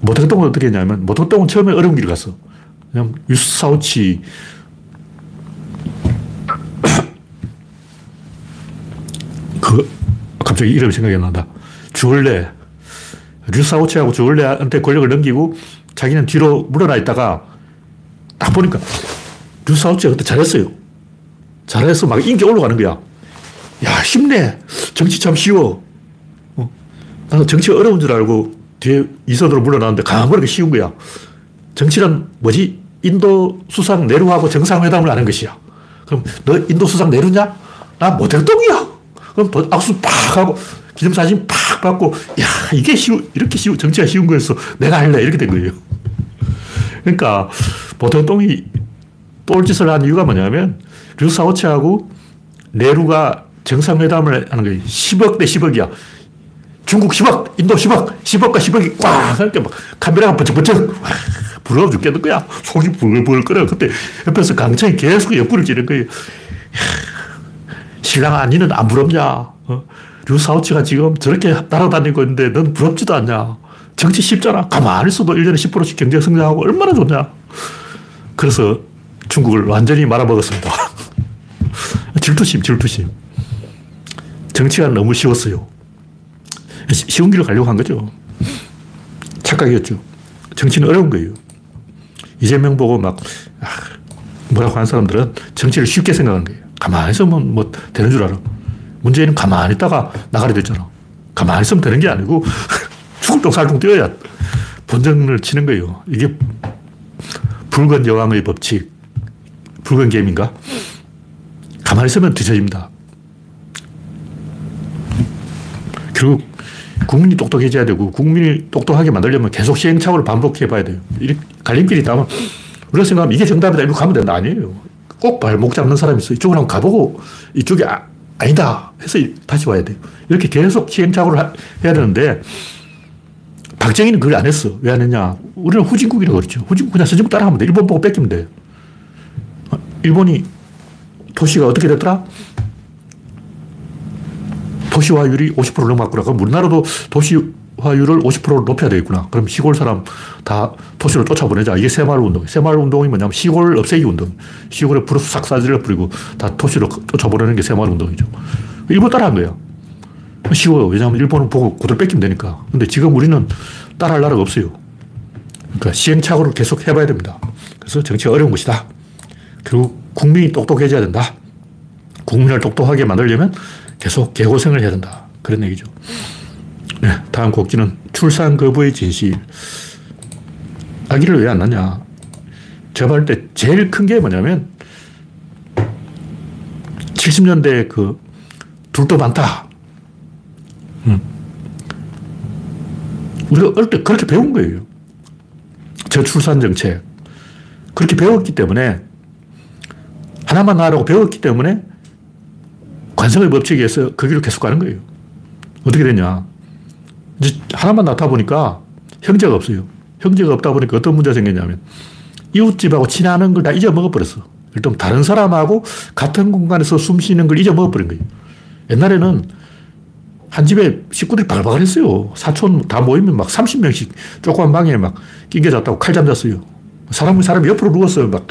모택동은 어떻게 했냐면, 모택동은 처음에 어려운 길을 갔어. 그냥 유사우치, 갑자기 이름이 생각이 안 난다. 주얼레, 류사우치하고 주얼레한테 권력을 넘기고 자기는 뒤로 물러나 있다가 딱 보니까 류사우치가 그때 잘했어요. 잘해서 막 인기 올라가는 거야. 야, 힘내. 정치 참 쉬워. 나는 정치가 어려운 줄 알고 뒤에 이선으로 물러나는데 가물게 쉬운 거야. 정치란 뭐지? 인도 수상 네루하고 정상회담을 하는 것이야. 그럼 너 인도 수상 네루냐? 나 모택동이야. 그럼 악수 팍 하고 기념사진 팍 받고, 야, 이게 이렇게 쉬운 정치가 쉬운 거였어. 내가 할래. 이렇게 된 거예요. 그러니까 모택동이 똘짓을 한 이유가 뭐냐면 류사오치하고 네루가 정상회담을 하는 거예요. 10억 대 10억이야. 중국 10억, 인도 10억, 10억과 10억이 꽉 하니까 막 카메라가 번쩍번쩍 부러워 죽겠는 거야. 속이 부글부글 끓어. 그때 옆에서 강청이 계속 옆구리를 찌는 거예요. 신랑아, 니는 안 부럽냐? 류사오치가 지금 저렇게 날아다니고 있는데 넌 부럽지도 않냐? 정치 쉽잖아. 가만히 있어도 1년에 10%씩 경제 성장하고 얼마나 좋냐? 그래서 중국을 완전히 말아먹었습니다. 질투심. 정치가 너무 쉬웠어요. 쉬운 길을 가려고 한 거죠. 착각이었죠. 정치는 어려운 거예요. 이재명 보고 막 뭐라고 하는 사람들은 정치를 쉽게 생각하는 거예요. 가만히 있으면 뭐 되는 줄 알아. 문재인은 가만히 있다가 나가려 됐잖아. 가만히 있으면 되는 게 아니고 죽을똥 살똥 뛰어야 본전을 치는 거예요. 이게 붉은 여왕의 법칙, 붉은 개미인가? 가만히 있으면 뒤처집니다. 결국 국민이 똑똑해져야 되고, 국민이 똑똑하게 만들려면 계속 시행착오를 반복해봐야 돼요. 갈림길이 있다면 우리가 생각하면 이게 정답이다, 이리로 가면 된다, 아니에요. 꼭 발목 잡는 사람이 있어. 이쪽으로 한번 가보고 이쪽이 아니다 해서 다시 와야 돼요. 이렇게 계속 시행착오를 해야 되는데 박정희는 그걸 안 했어. 왜 안 했냐? 우리는 후진국이라고 그랬죠. 후진국 그냥 선진국 따라가면 돼. 일본 보고 뺏기면 돼. 일본이 도시가 어떻게 됐더라? 도시화율이 50% 넘어갔구나. 그럼 우리나라도 도시화율을 50% 높여야 되겠구나. 그럼 시골 사람 다 도시로 쫓아보내자. 이게 새마을 운동이에요. 새마을 운동이 뭐냐면 시골 없애기 운동. 시골에 불어서 싹 싸질러 뿌리고 다 도시로 쫓아보내는 게 새마을 운동이죠. 일본 따라한 거예요. 쉬워요. 왜냐하면 일본은 보고 그대로 뺏기면 되니까. 근데 지금 우리는 따라할 나라가 없어요. 그러니까 시행착오를 계속 해봐야 됩니다. 그래서 정치가 어려운 것이다. 결국 국민이 똑똑해져야 된다. 국민을 똑똑하게 만들려면 계속 개고생을 해야 된다. 그런 얘기죠. 네, 다음 곡지는 출산 거부의 진실. 아기를 왜 안 낳냐? 제가 봤을 때 제일 큰 게 뭐냐면 70년대 그 둘도 많다. 우리가 어릴 때 그렇게 배운 거예요. 저출산 정책. 그렇게 배웠기 때문에, 하나만 나으라고 배웠기 때문에 관성의 법칙에 의해서 그 길로 계속 가는 거예요. 어떻게 되냐? 이제 하나만 낳다 보니까 형제가 없어요. 형제가 없다 보니까 어떤 문제가 생겼냐면 이웃집하고 친하는 걸 다 잊어먹어버렸어. 일단 다른 사람하고 같은 공간에서 숨 쉬는 걸 잊어먹어버린 거예요. 옛날에는 한 집에 식구들이 발박을 했어요. 사촌 다 모이면 막 30명씩 조그만 방에 막 낑겨 잤다고 칼 잠잤어요. 사람이 옆으로 누웠어요. 막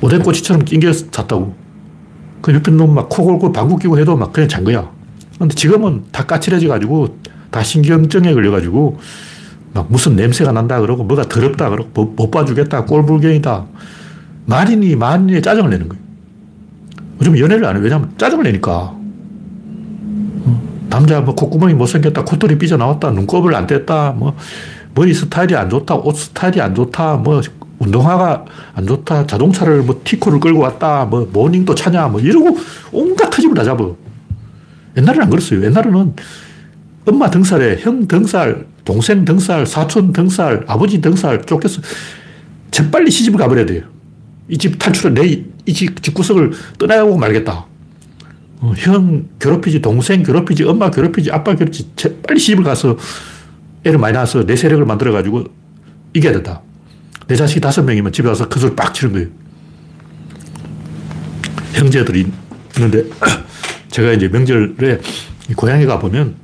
오뎅꼬치처럼 낑겨 잤다고. 그 옆에 놈 막 코 골고 방구 끼고 해도 막 그냥 잔 거야. 근데 지금은 다 까칠해져가지고 다 신경증에 걸려가지고 막 무슨 냄새가 난다 그러고 뭐가 더럽다 그러고 못 봐주겠다 꼴불견이다. 만인이 짜증을 내는 거예요. 요즘 연애를 안 해. 왜냐면 짜증을 내니까. 남자 뭐 콧구멍이 못생겼다, 콧돌이 삐져나왔다, 눈곱을 안 뗐다, 뭐 머리 스타일이 안 좋다, 옷 스타일이 안 좋다, 뭐 운동화가 안 좋다, 자동차를 뭐 티코를 끌고 왔다, 뭐 모닝도 차냐, 뭐 이러고 온갖 트집을 다 잡아요. 옛날에는 안 그랬어요. 옛날에는 엄마 등살에 형 등살, 동생 등살, 사촌 등살, 아버지 등살 쫓겨서 재빨리 시집을 가버려야 돼요. 이 집 탈출을 이 집 구석을 떠나고 말겠다. 형 괴롭히지, 동생 괴롭히지, 엄마 괴롭히지, 아빠 괴롭히지, 재빨리 시집을 가서 애를 많이 낳아서 내 세력을 만들어가지고 이겨야 된다. 내 자식이 5명이면 집에 와서 큰 소리 빡 치는 거예요. 형제들이 있는데 제가 이제 명절에 고향에 가보면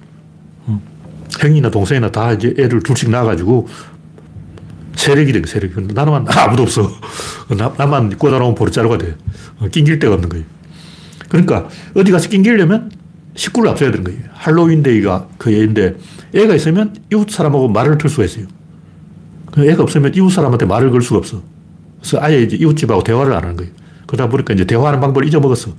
형이나 동생이나 다 이제 애를 둘씩 낳아가지고 세력이 돼, 세력이. 나만 아무도 없어. 나만 꽂아놓은 보리자루가 돼. 낑길 데가 없는 거예요. 그러니까 어디 가서 낑기려면 식구를 앞서야 되는 거예요. 할로윈데이가 그 애인데 애가 있으면 이웃 사람하고 말을 틀 수가 있어요. 애가 없으면 이웃 사람한테 말을 걸 수가 없어. 그래서 아예 이제 이웃집하고 대화를 안 하는 거예요. 그러다 보니까 이제 대화하는 방법을 잊어먹었어.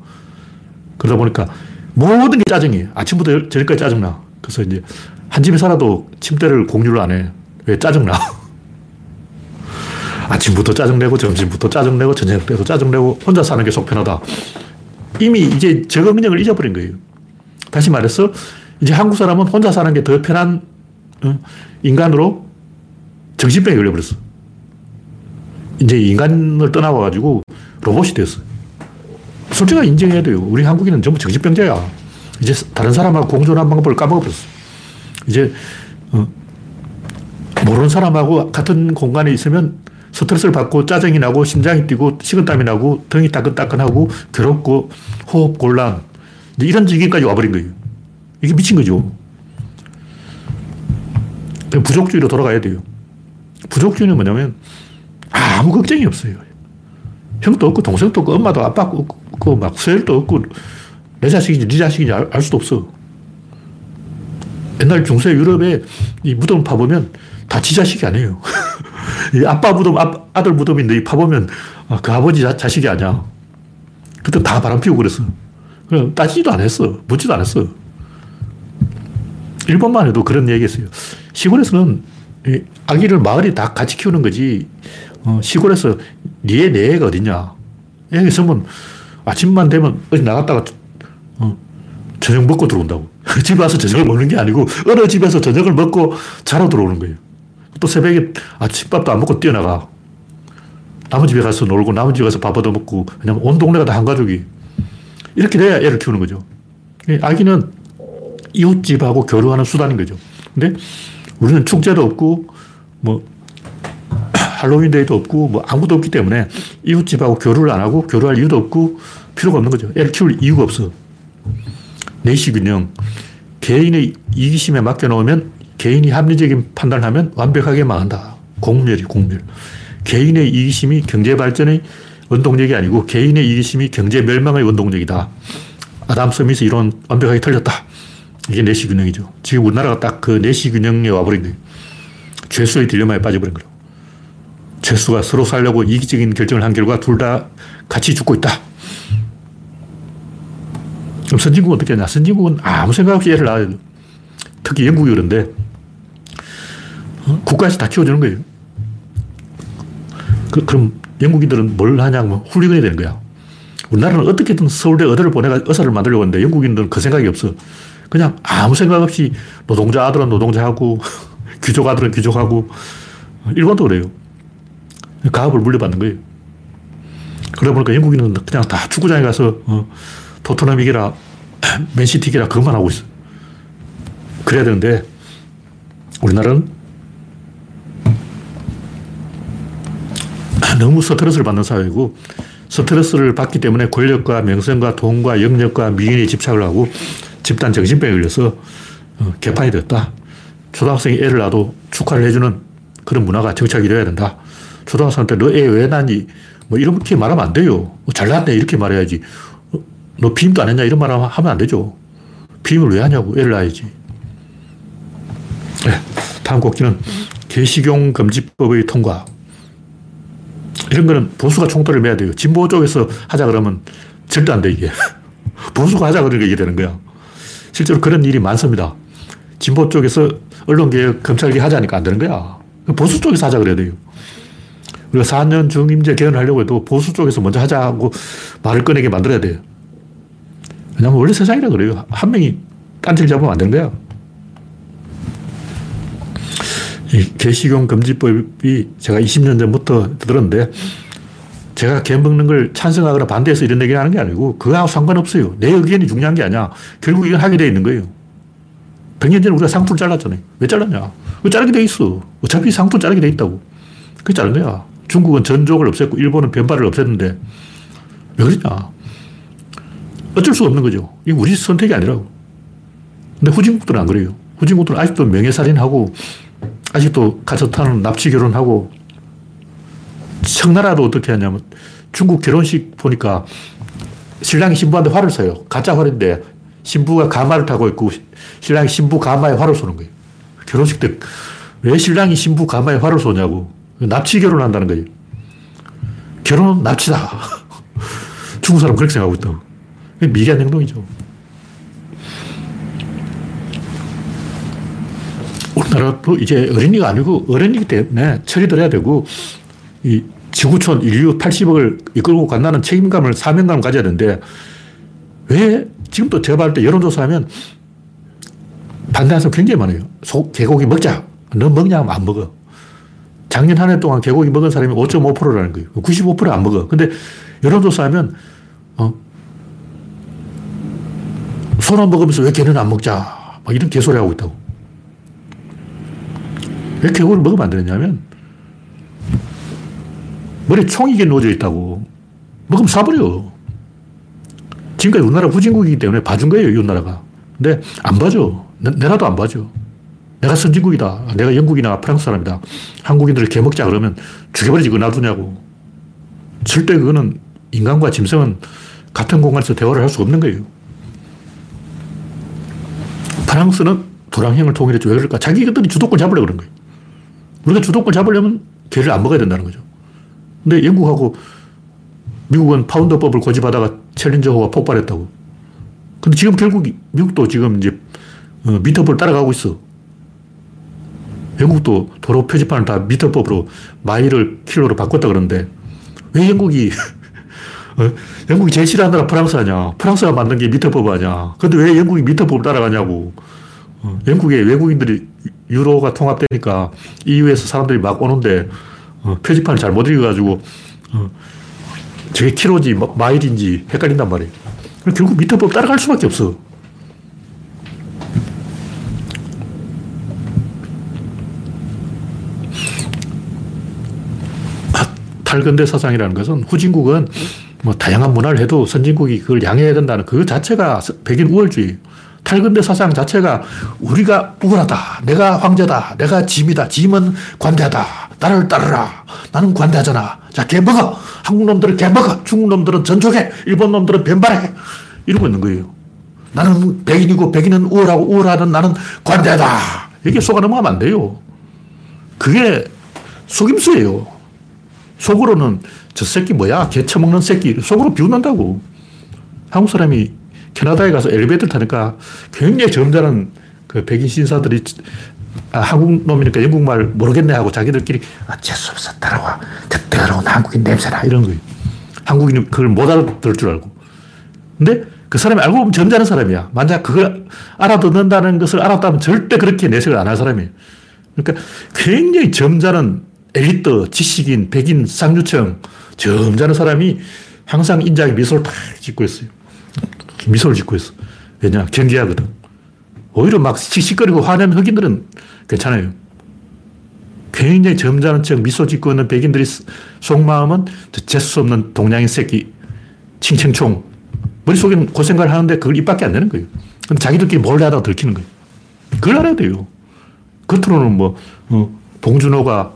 그러다 보니까 모든 게 짜증이에요. 아침부터 저녁까지 짜증나. 그래서 이제 한 집에 살아도 침대를 공유를 안 해. 왜? 짜증나. 아침부터 짜증내고 점심부터 짜증내고 저녁 때도 짜증내고 혼자 사는 게 속 편하다. 이미 이제 적응력을 잊어버린 거예요. 다시 말해서 이제 한국 사람은 혼자 사는 게 더 편한 인간으로 정신병에 걸려버렸어. 이제 인간을 떠나와가지고 로봇이 됐어. 솔직히 인정해야 돼요. 우리 한국인은 전부 정신병자야. 이제 다른 사람하고 공존하는 방법을 까먹어버렸어. 이제 모르는 사람하고 같은 공간에 있으면 스트레스를 받고 짜증이 나고 심장이 뛰고 식은땀이 나고 등이 따끈따끈하고 괴롭고 호흡 곤란, 이런 지경까지 와버린 거예요. 이게 미친 거죠. 부족주의로 돌아가야 돼요. 부족주의는 뭐냐면 아무 걱정이 없어요. 형도 없고 동생도 없고 엄마도 아빠도 없고 막 서열도 없고 내 자식인지 네 자식인지 알 수도 없어. 옛날 중세 유럽에 이 무덤 파보면 다 지 자식이 아니에요. 이 아빠 무덤, 아들 무덤인데 이 파보면 그 아버지 자식이 아니야. 그때 다 바람 피우고 그랬어. 그냥 따지지도 안 했어. 묻지도 안 했어. 일본만 해도 그런 얘기 했어요. 시골에서는 이 아기를 마을이 다 같이 키우는 거지. 시골에서 니네 내 애가 어딨냐. 애가 있으면 아침만 되면 어디 나갔다가 저녁 먹고 들어온다고. 집에 와서 저녁을 먹는 게 아니고 어느 집에서 저녁을 먹고 자러 들어오는 거예요. 또 새벽에 아침밥도 안 먹고 뛰어나가. 남은 집에 가서 놀고 남은 집에 가서 밥 얻어먹고. 왜냐면 온 동네가 다 한 가족이. 이렇게 돼야 애를 키우는 거죠. 아기는 이웃집하고 교류하는 수단인 거죠. 근데 우리는 축제도 없고 뭐 할로윈데이도 없고 뭐 아무것도 없기 때문에 이웃집하고 교류를 안 하고 교류할 이유도 없고 필요가 없는 거죠. 애를 키울 이유가 없어. 내시균형. 개인의 이기심에 맡겨놓으면 개인이 합리적인 판단을 하면 완벽하게 망한다. 공멸이 공멸. 개인의 이기심이 경제 발전의 원동력이 아니고 개인의 이기심이 경제 멸망의 원동력이다. 아담 스미스 이론 완벽하게 틀렸다. 이게 내시균형이죠. 지금 우리나라가 딱 그 내시균형에 와버린 거예요. 죄수의 딜레마에 빠져버린 거예요. 죄수가 서로 살려고 이기적인 결정을 한 결과 둘 다 같이 죽고 있다. 그럼 선진국은 어떻게 하냐. 선진국은 아무 생각 없이 애를 낳아야 돼요. 특히 영국이 그런데 국가에서 다 키워주는 거예요. 그럼 영국인들은 뭘 하냐면 훌리건이 되는 거야. 우리나라는 어떻게든 서울대 의대를 보내가 의사를 만들려고 하는데 영국인들은 그 생각이 없어. 그냥 아무 생각 없이 노동자 아들은 노동자하고 귀족 아들은 귀족하고. 일본도 그래요. 가업을 물려받는 거예요. 그러다 보니까 영국인은 그냥 다 축구장에 가서 토트넘 이기라 맨시티 이기라 그것만 하고 있어. 그래야 되는데 우리나라는 너무 스트레스를 받는 사회이고 스트레스를 받기 때문에 권력과 명성과 돈과 영역과 미인에 집착을 하고 집단 정신병에 걸려서 개판이 됐다. 초등학생이 애를 낳아도 축하를 해주는 그런 문화가 정착이 되어야 된다. 초등학생한테 너 애 왜 낳니? 뭐 이렇게 말하면 안 돼요. 잘 낳았네 이렇게 말해야지. 너 피임도 안 했냐 이런 말 하면 안 되죠. 피임을 왜 하냐고. 애를 낳아야지. 네, 다음 곡지는 개식용금지법의 통과. 이런 거는 보수가 총돌을 매야 돼요. 진보 쪽에서 하자 그러면 절대 안 돼, 이게. 보수가 하자 그러니까 이게 되는 거야. 실제로 그런 일이 많습니다. 진보 쪽에서 언론개혁, 검찰개혁 하자니까 안 되는 거야. 보수 쪽에서 하자 그래야 돼요. 우리가 4년 중임제 개헌을 하려고 해도 보수 쪽에서 먼저 하자고 말을 꺼내게 만들어야 돼요. 왜냐하면 원래 세상이라 그래요. 한 명이 딴질 잡으면 안 되는 거야. 이 개식용 금지법이 제가 20년 전부터 들었는데, 제가 개 먹는 걸 찬성하거나 반대해서 이런 얘기를 하는 게 아니고 그거하고 상관없어요. 내 의견이 중요한 게 아니야. 결국 이건 하게 돼 있는 거예요. 100년 전에 우리가 상품 잘랐잖아요. 왜 잘랐냐? 왜 자르게 돼 있어. 어차피 상품 자르게 돼 있다고. 그게 자른 거야. 중국은 전족을 없앴고 일본은 변발을 없앴는데 왜 그러냐? 어쩔 수 없는 거죠. 이건 우리 선택이 아니라고. 근데 후진국들은 안 그래요. 후진국들은 아직도 명예살인하고 아직도 가짜타는 납치 결혼하고, 청나라도 어떻게 하냐면 중국 결혼식 보니까 신랑이 신부한테 활을 쏘요. 가짜 활인데 신부가 가마를 타고 있고 신랑이 신부 가마에 활을 쏘는 거예요. 결혼식 때 왜 신랑이 신부 가마에 활을 쏘냐고. 납치 결혼한다는 거예요. 결혼은 납치다. 중국 사람 그렇게 생각하고 있다고. 미개한 행동이죠. 우리나라도 이제 어린이가 아니고 어른이기 때문에 철이 들어야 되고, 이 지구촌 인류 80억을 이끌고 간다는 책임감을, 사명감을 가져야 되는데, 왜 지금도 제가 봤을 때 여론조사하면 반대하는 사람 굉장히 많아요. 개고기 먹자. 너 먹냐 하면 안 먹어. 작년 한 해 동안 개고기 먹은 사람이 5.5%라는 거예요. 95% 안 먹어. 근데 여론조사하면 소는 먹으면서 왜 개는 안 먹자. 막 이런 개소리 하고 있다고. 왜 개고기를 먹으면 안 되느냐면 머리에 총이게 놓여져 있다고. 먹으면 사버려. 지금까지 우리나라 후진국이기 때문에 봐준 거예요, 이 우리나라가. 근데 안 봐줘. 내라도 안 봐줘. 내가 선진국이다. 내가 영국이나 프랑스 사람이다. 한국인들을 개먹자 그러면 죽여버리지, 그거 놔두냐고. 절대 그거는 인간과 짐승은 같은 공간에서 대화를 할 수 없는 거예요. 프랑스는 도랑형을 통일했죠. 왜 그럴까? 자기들이 주도권 잡으려고 그런 거예요. 우리가 주도권 잡으려면 개를 안 먹어야 된다는 거죠. 근데 영국하고 미국은 파운더법을 고집하다가 챌린저호가 폭발했다고. 근데 지금 결국 미국도 지금 이제 미터법을 따라가고 있어. 영국도 도로 표지판을 다 미터법으로 마일을 킬로로 바꿨다 그러는데, 왜 영국이 영국이 제일 싫어하는 나라 프랑스 아냐? 프랑스가 만든 게 미터법 아냐? 근데 왜 영국이 미터법을 따라가냐고. 영국에 외국인들이 유로가 통합되니까 EU에서 사람들이 막 오는데 표지판을 잘 못 읽어가지고 저게 키로지 마일인지 헷갈린단 말이에요. 결국 미터법 따라갈 수밖에 없어. 탈근대 사상이라는 것은 후진국은 뭐 다양한 문화를 해도 선진국이 그걸 양해해야 된다는 그 자체가 백인 우월주의. 탈근대 사상 자체가 우리가 우월하다. 내가 황제다. 내가 짐이다. 짐은 관대하다. 나를 따르라. 나는 관대하잖아. 자, 개먹어. 한국 놈들은 개먹어. 중국 놈들은 전족해. 일본 놈들은 변발해. 이러고 있는 거예요. 나는 백인이고 백인은 우월하고 우월하는 나는 관대하다. 이게 속아 넘어가면 안 돼요. 그게 속임수예요. 속으로는 저 새끼 뭐야? 개 처먹는 새끼. 속으로 비웃는다고. 한국 사람이 캐나다에 가서 엘리베이터를 타니까 굉장히 점잖은 그 백인 신사들이 한국 놈이니까 영국말 모르겠네 하고 자기들끼리 재수없어 따라와. 따라온 한국인 냄새나 이런 거예요. 한국인이 그걸 못 알아들을 줄 알고. 근데 그 사람이 알고 보면 점잖은 사람이야. 만약 그걸 알아듣는다는 것을 알았다면 절대 그렇게 내색을 안 할 사람이에요. 그러니까 굉장히 점잖은 엘리트, 지식인, 백인, 상류층 점잖은 사람이 항상 인자하게 미소를 탁 짓고 있어요. 미소를 짓고 있어. 왜냐? 경계하거든. 오히려 막 씩씩거리고 화내는 흑인들은 괜찮아요. 굉장히 점잖은 척 미소 짓고 있는 백인들이 속마음은 재수 없는 동양인 새끼, 칭칭총. 머릿속에는 그 생각을 하는데 그걸 입밖에 안 내는 거예요. 근데 자기들끼리 몰래 하다가 들키는 거예요. 그걸 알아야 돼요. 겉으로는 뭐, 봉준호가,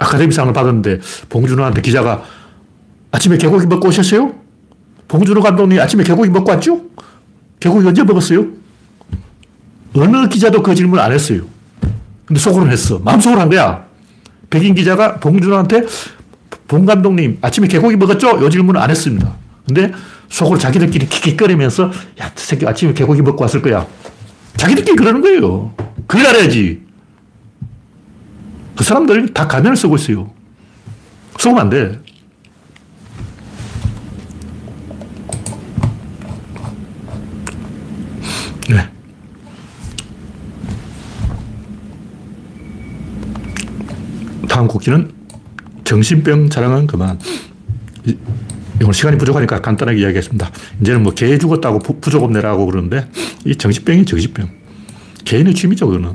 아카데미상을 받았는데 봉준호한테 기자가 아침에 개고기 먹고 오셨어요? 봉준호 감독님 아침에 개고기 먹고 왔죠? 개고기 언제 먹었어요? 어느 기자도 그 질문 안 했어요. 근데 속으로는 했어. 마음속으로 한 거야. 백인 기자가 봉준호한테 봉 감독님 아침에 개고기 먹었죠? 이 질문을 안 했습니다. 근데 속으로 자기들끼리 킥킥거리면서 야, 저 새끼 아침에 개고기 먹고 왔을 거야. 자기들끼리 그러는 거예요. 그걸 알아야지. 그 사람들 다 가면을 쓰고 있어요. 속으면 안 돼. 네. 다음 곡기는 정신병 자랑은 그만. 오늘 시간이 부족하니까 간단하게 이야기했습니다. 이제는 뭐 개 죽었다고 부조금 내라고 그러는데 이 정신병이 정신병. 개인의 취미죠, 그거는.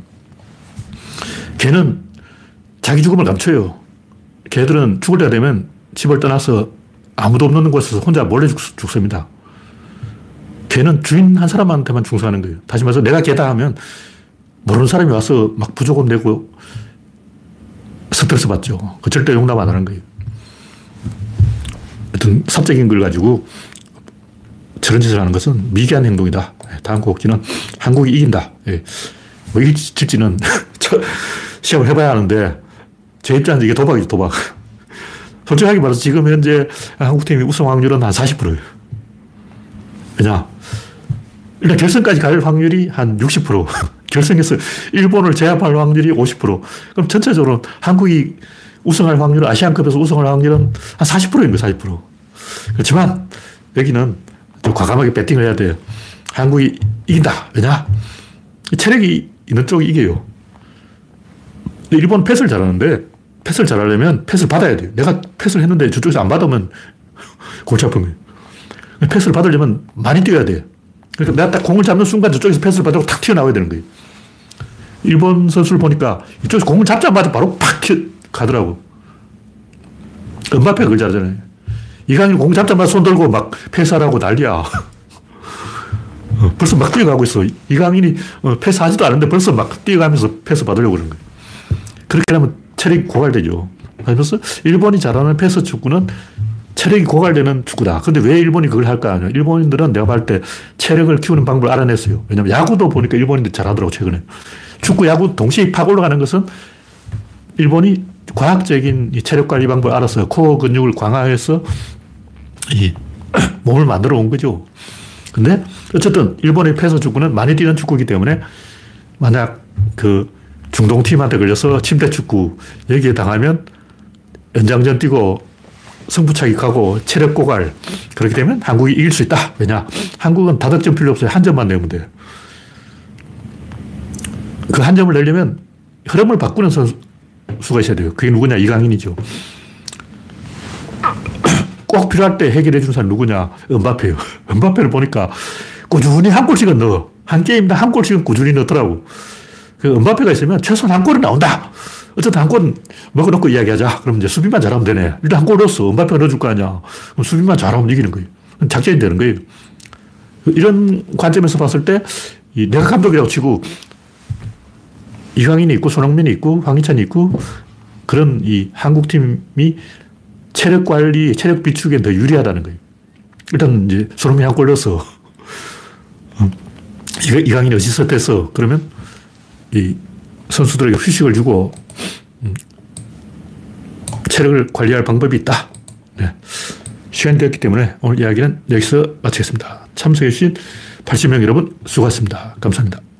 개는 자기 죽음을 감춰요. 개들은 죽을 때가 되면 집을 떠나서 아무도 없는 곳에서 혼자 몰래 죽습니다. 개는 주인 한 사람한테만 충성하는 거예요. 다시 말해서 내가 개다 하면 모르는 사람이 와서 막 부조금 내고 스트레스 받죠. 그 절대 용납 안 하는 거예요. 어떤 사적인 걸 가지고 저런 짓을 하는 것은 미개한 행동이다. 다음 곡지는 한국이 이긴다. 뭐 이길지는 시험을 해봐야 하는데 제 입장에서 이게 도박이죠, 도박. 솔직하게 말해서 지금 현재 한국팀이 우승 확률은 한 40%예요. 왜냐? 일단 결승까지 갈 확률이 한 60%. 결승에서 일본을 제압할 확률이 50%. 그럼 전체적으로 한국이 우승할 확률, 아시안컵에서 우승할 확률은 한 40%인 거예요, 40%. 그렇지만 여기는 좀 과감하게 배팅을 해야 돼요. 한국이 이긴다. 왜냐? 체력이 있는 쪽이 이겨요. 일본은 패스를 잘하는데 패스를 잘하려면 패스를 받아야 돼요. 내가 패스를 했는데 저쪽에서 안 받으면 골치 아픈 거예요. 패스를 받으려면 많이 뛰어야 돼요. 그러니까 내가 딱 공을 잡는 순간 저쪽에서 패스를 받으려고 탁 튀어나와야 되는 거예요. 일본 선수를 보니까 이쪽에서 공을 잡자마자 바로 팍 가더라고. 은바페가 그걸 잘하잖아요. 이강인 공 잡자마자 손 들고 막 패스하라고 난리야. 벌써 막 뛰어가고 있어. 이강인이 패스하지도 않은데 벌써 막 뛰어가면서 패스 받으려고 그러는 거예요. 그렇게 하면 체력이 고갈되죠. 그래서 일본이 잘하는 패스 축구는 체력이 고갈되는 축구다. 그런데 왜 일본이 그걸 할까 하냐. 일본인들은 내가 봤을 때 체력을 키우는 방법을 알아냈어요. 왜냐하면 야구도 보니까 일본인들이 잘하더라고, 최근에. 축구, 야구 동시에 팍 올라가는 것은 일본이 과학적인 이 체력 관리 방법을 알아서 코어 근육을 강화해서 이 몸을 만들어 온 거죠. 근데 어쨌든 일본의 패스 축구는 많이 뛰는 축구이기 때문에 만약 그 중동팀한테 걸려서 침대 축구 여기에 당하면 연장전 뛰고 승부차기 가고 체력 고갈. 그렇게 되면 한국이 이길 수 있다. 왜냐? 한국은 다득점 필요 없어요. 한 점만 내면 돼요. 그 한 점을 내려면 흐름을 바꾸는 선수가 있어야 돼요. 그게 누구냐? 이강인이죠. 꼭 필요할 때 해결해 주는 사람이 누구냐? 은바페예요. 은바페를 보니까 꾸준히 한 골씩은 넣어. 한 게임당 한 골씩은 꾸준히 넣더라고. 그 은바페가 있으면 최소한 한 골은 나온다. 어쨌든 한 골은 먹어놓고 이야기하자. 그럼 이제 수비만 잘하면 되네. 일단 한 골 넣었어. 은바페가 넣어줄 거 아니야. 그럼 수비만 잘하면 이기는 거예요. 작전이 되는 거예요. 이런 관점에서 봤을 때 내가 감독이라고 치고 이강인이 있고 손흥민이 있고 황희찬이 있고 그런 이 한국팀이 체력 관리, 체력 비축에 더 유리하다는 거예요. 일단 이제 손흥민이 한 골 넣었어. 이강인이 어디서 뺐어? 그러면 이 선수들에게 휴식을 주고 체력을 관리할 방법이 있다. 네. 시간이 되었기 때문에 오늘 이야기는 여기서 마치겠습니다. 참석해주신 80명 여러분 수고하셨습니다. 감사합니다.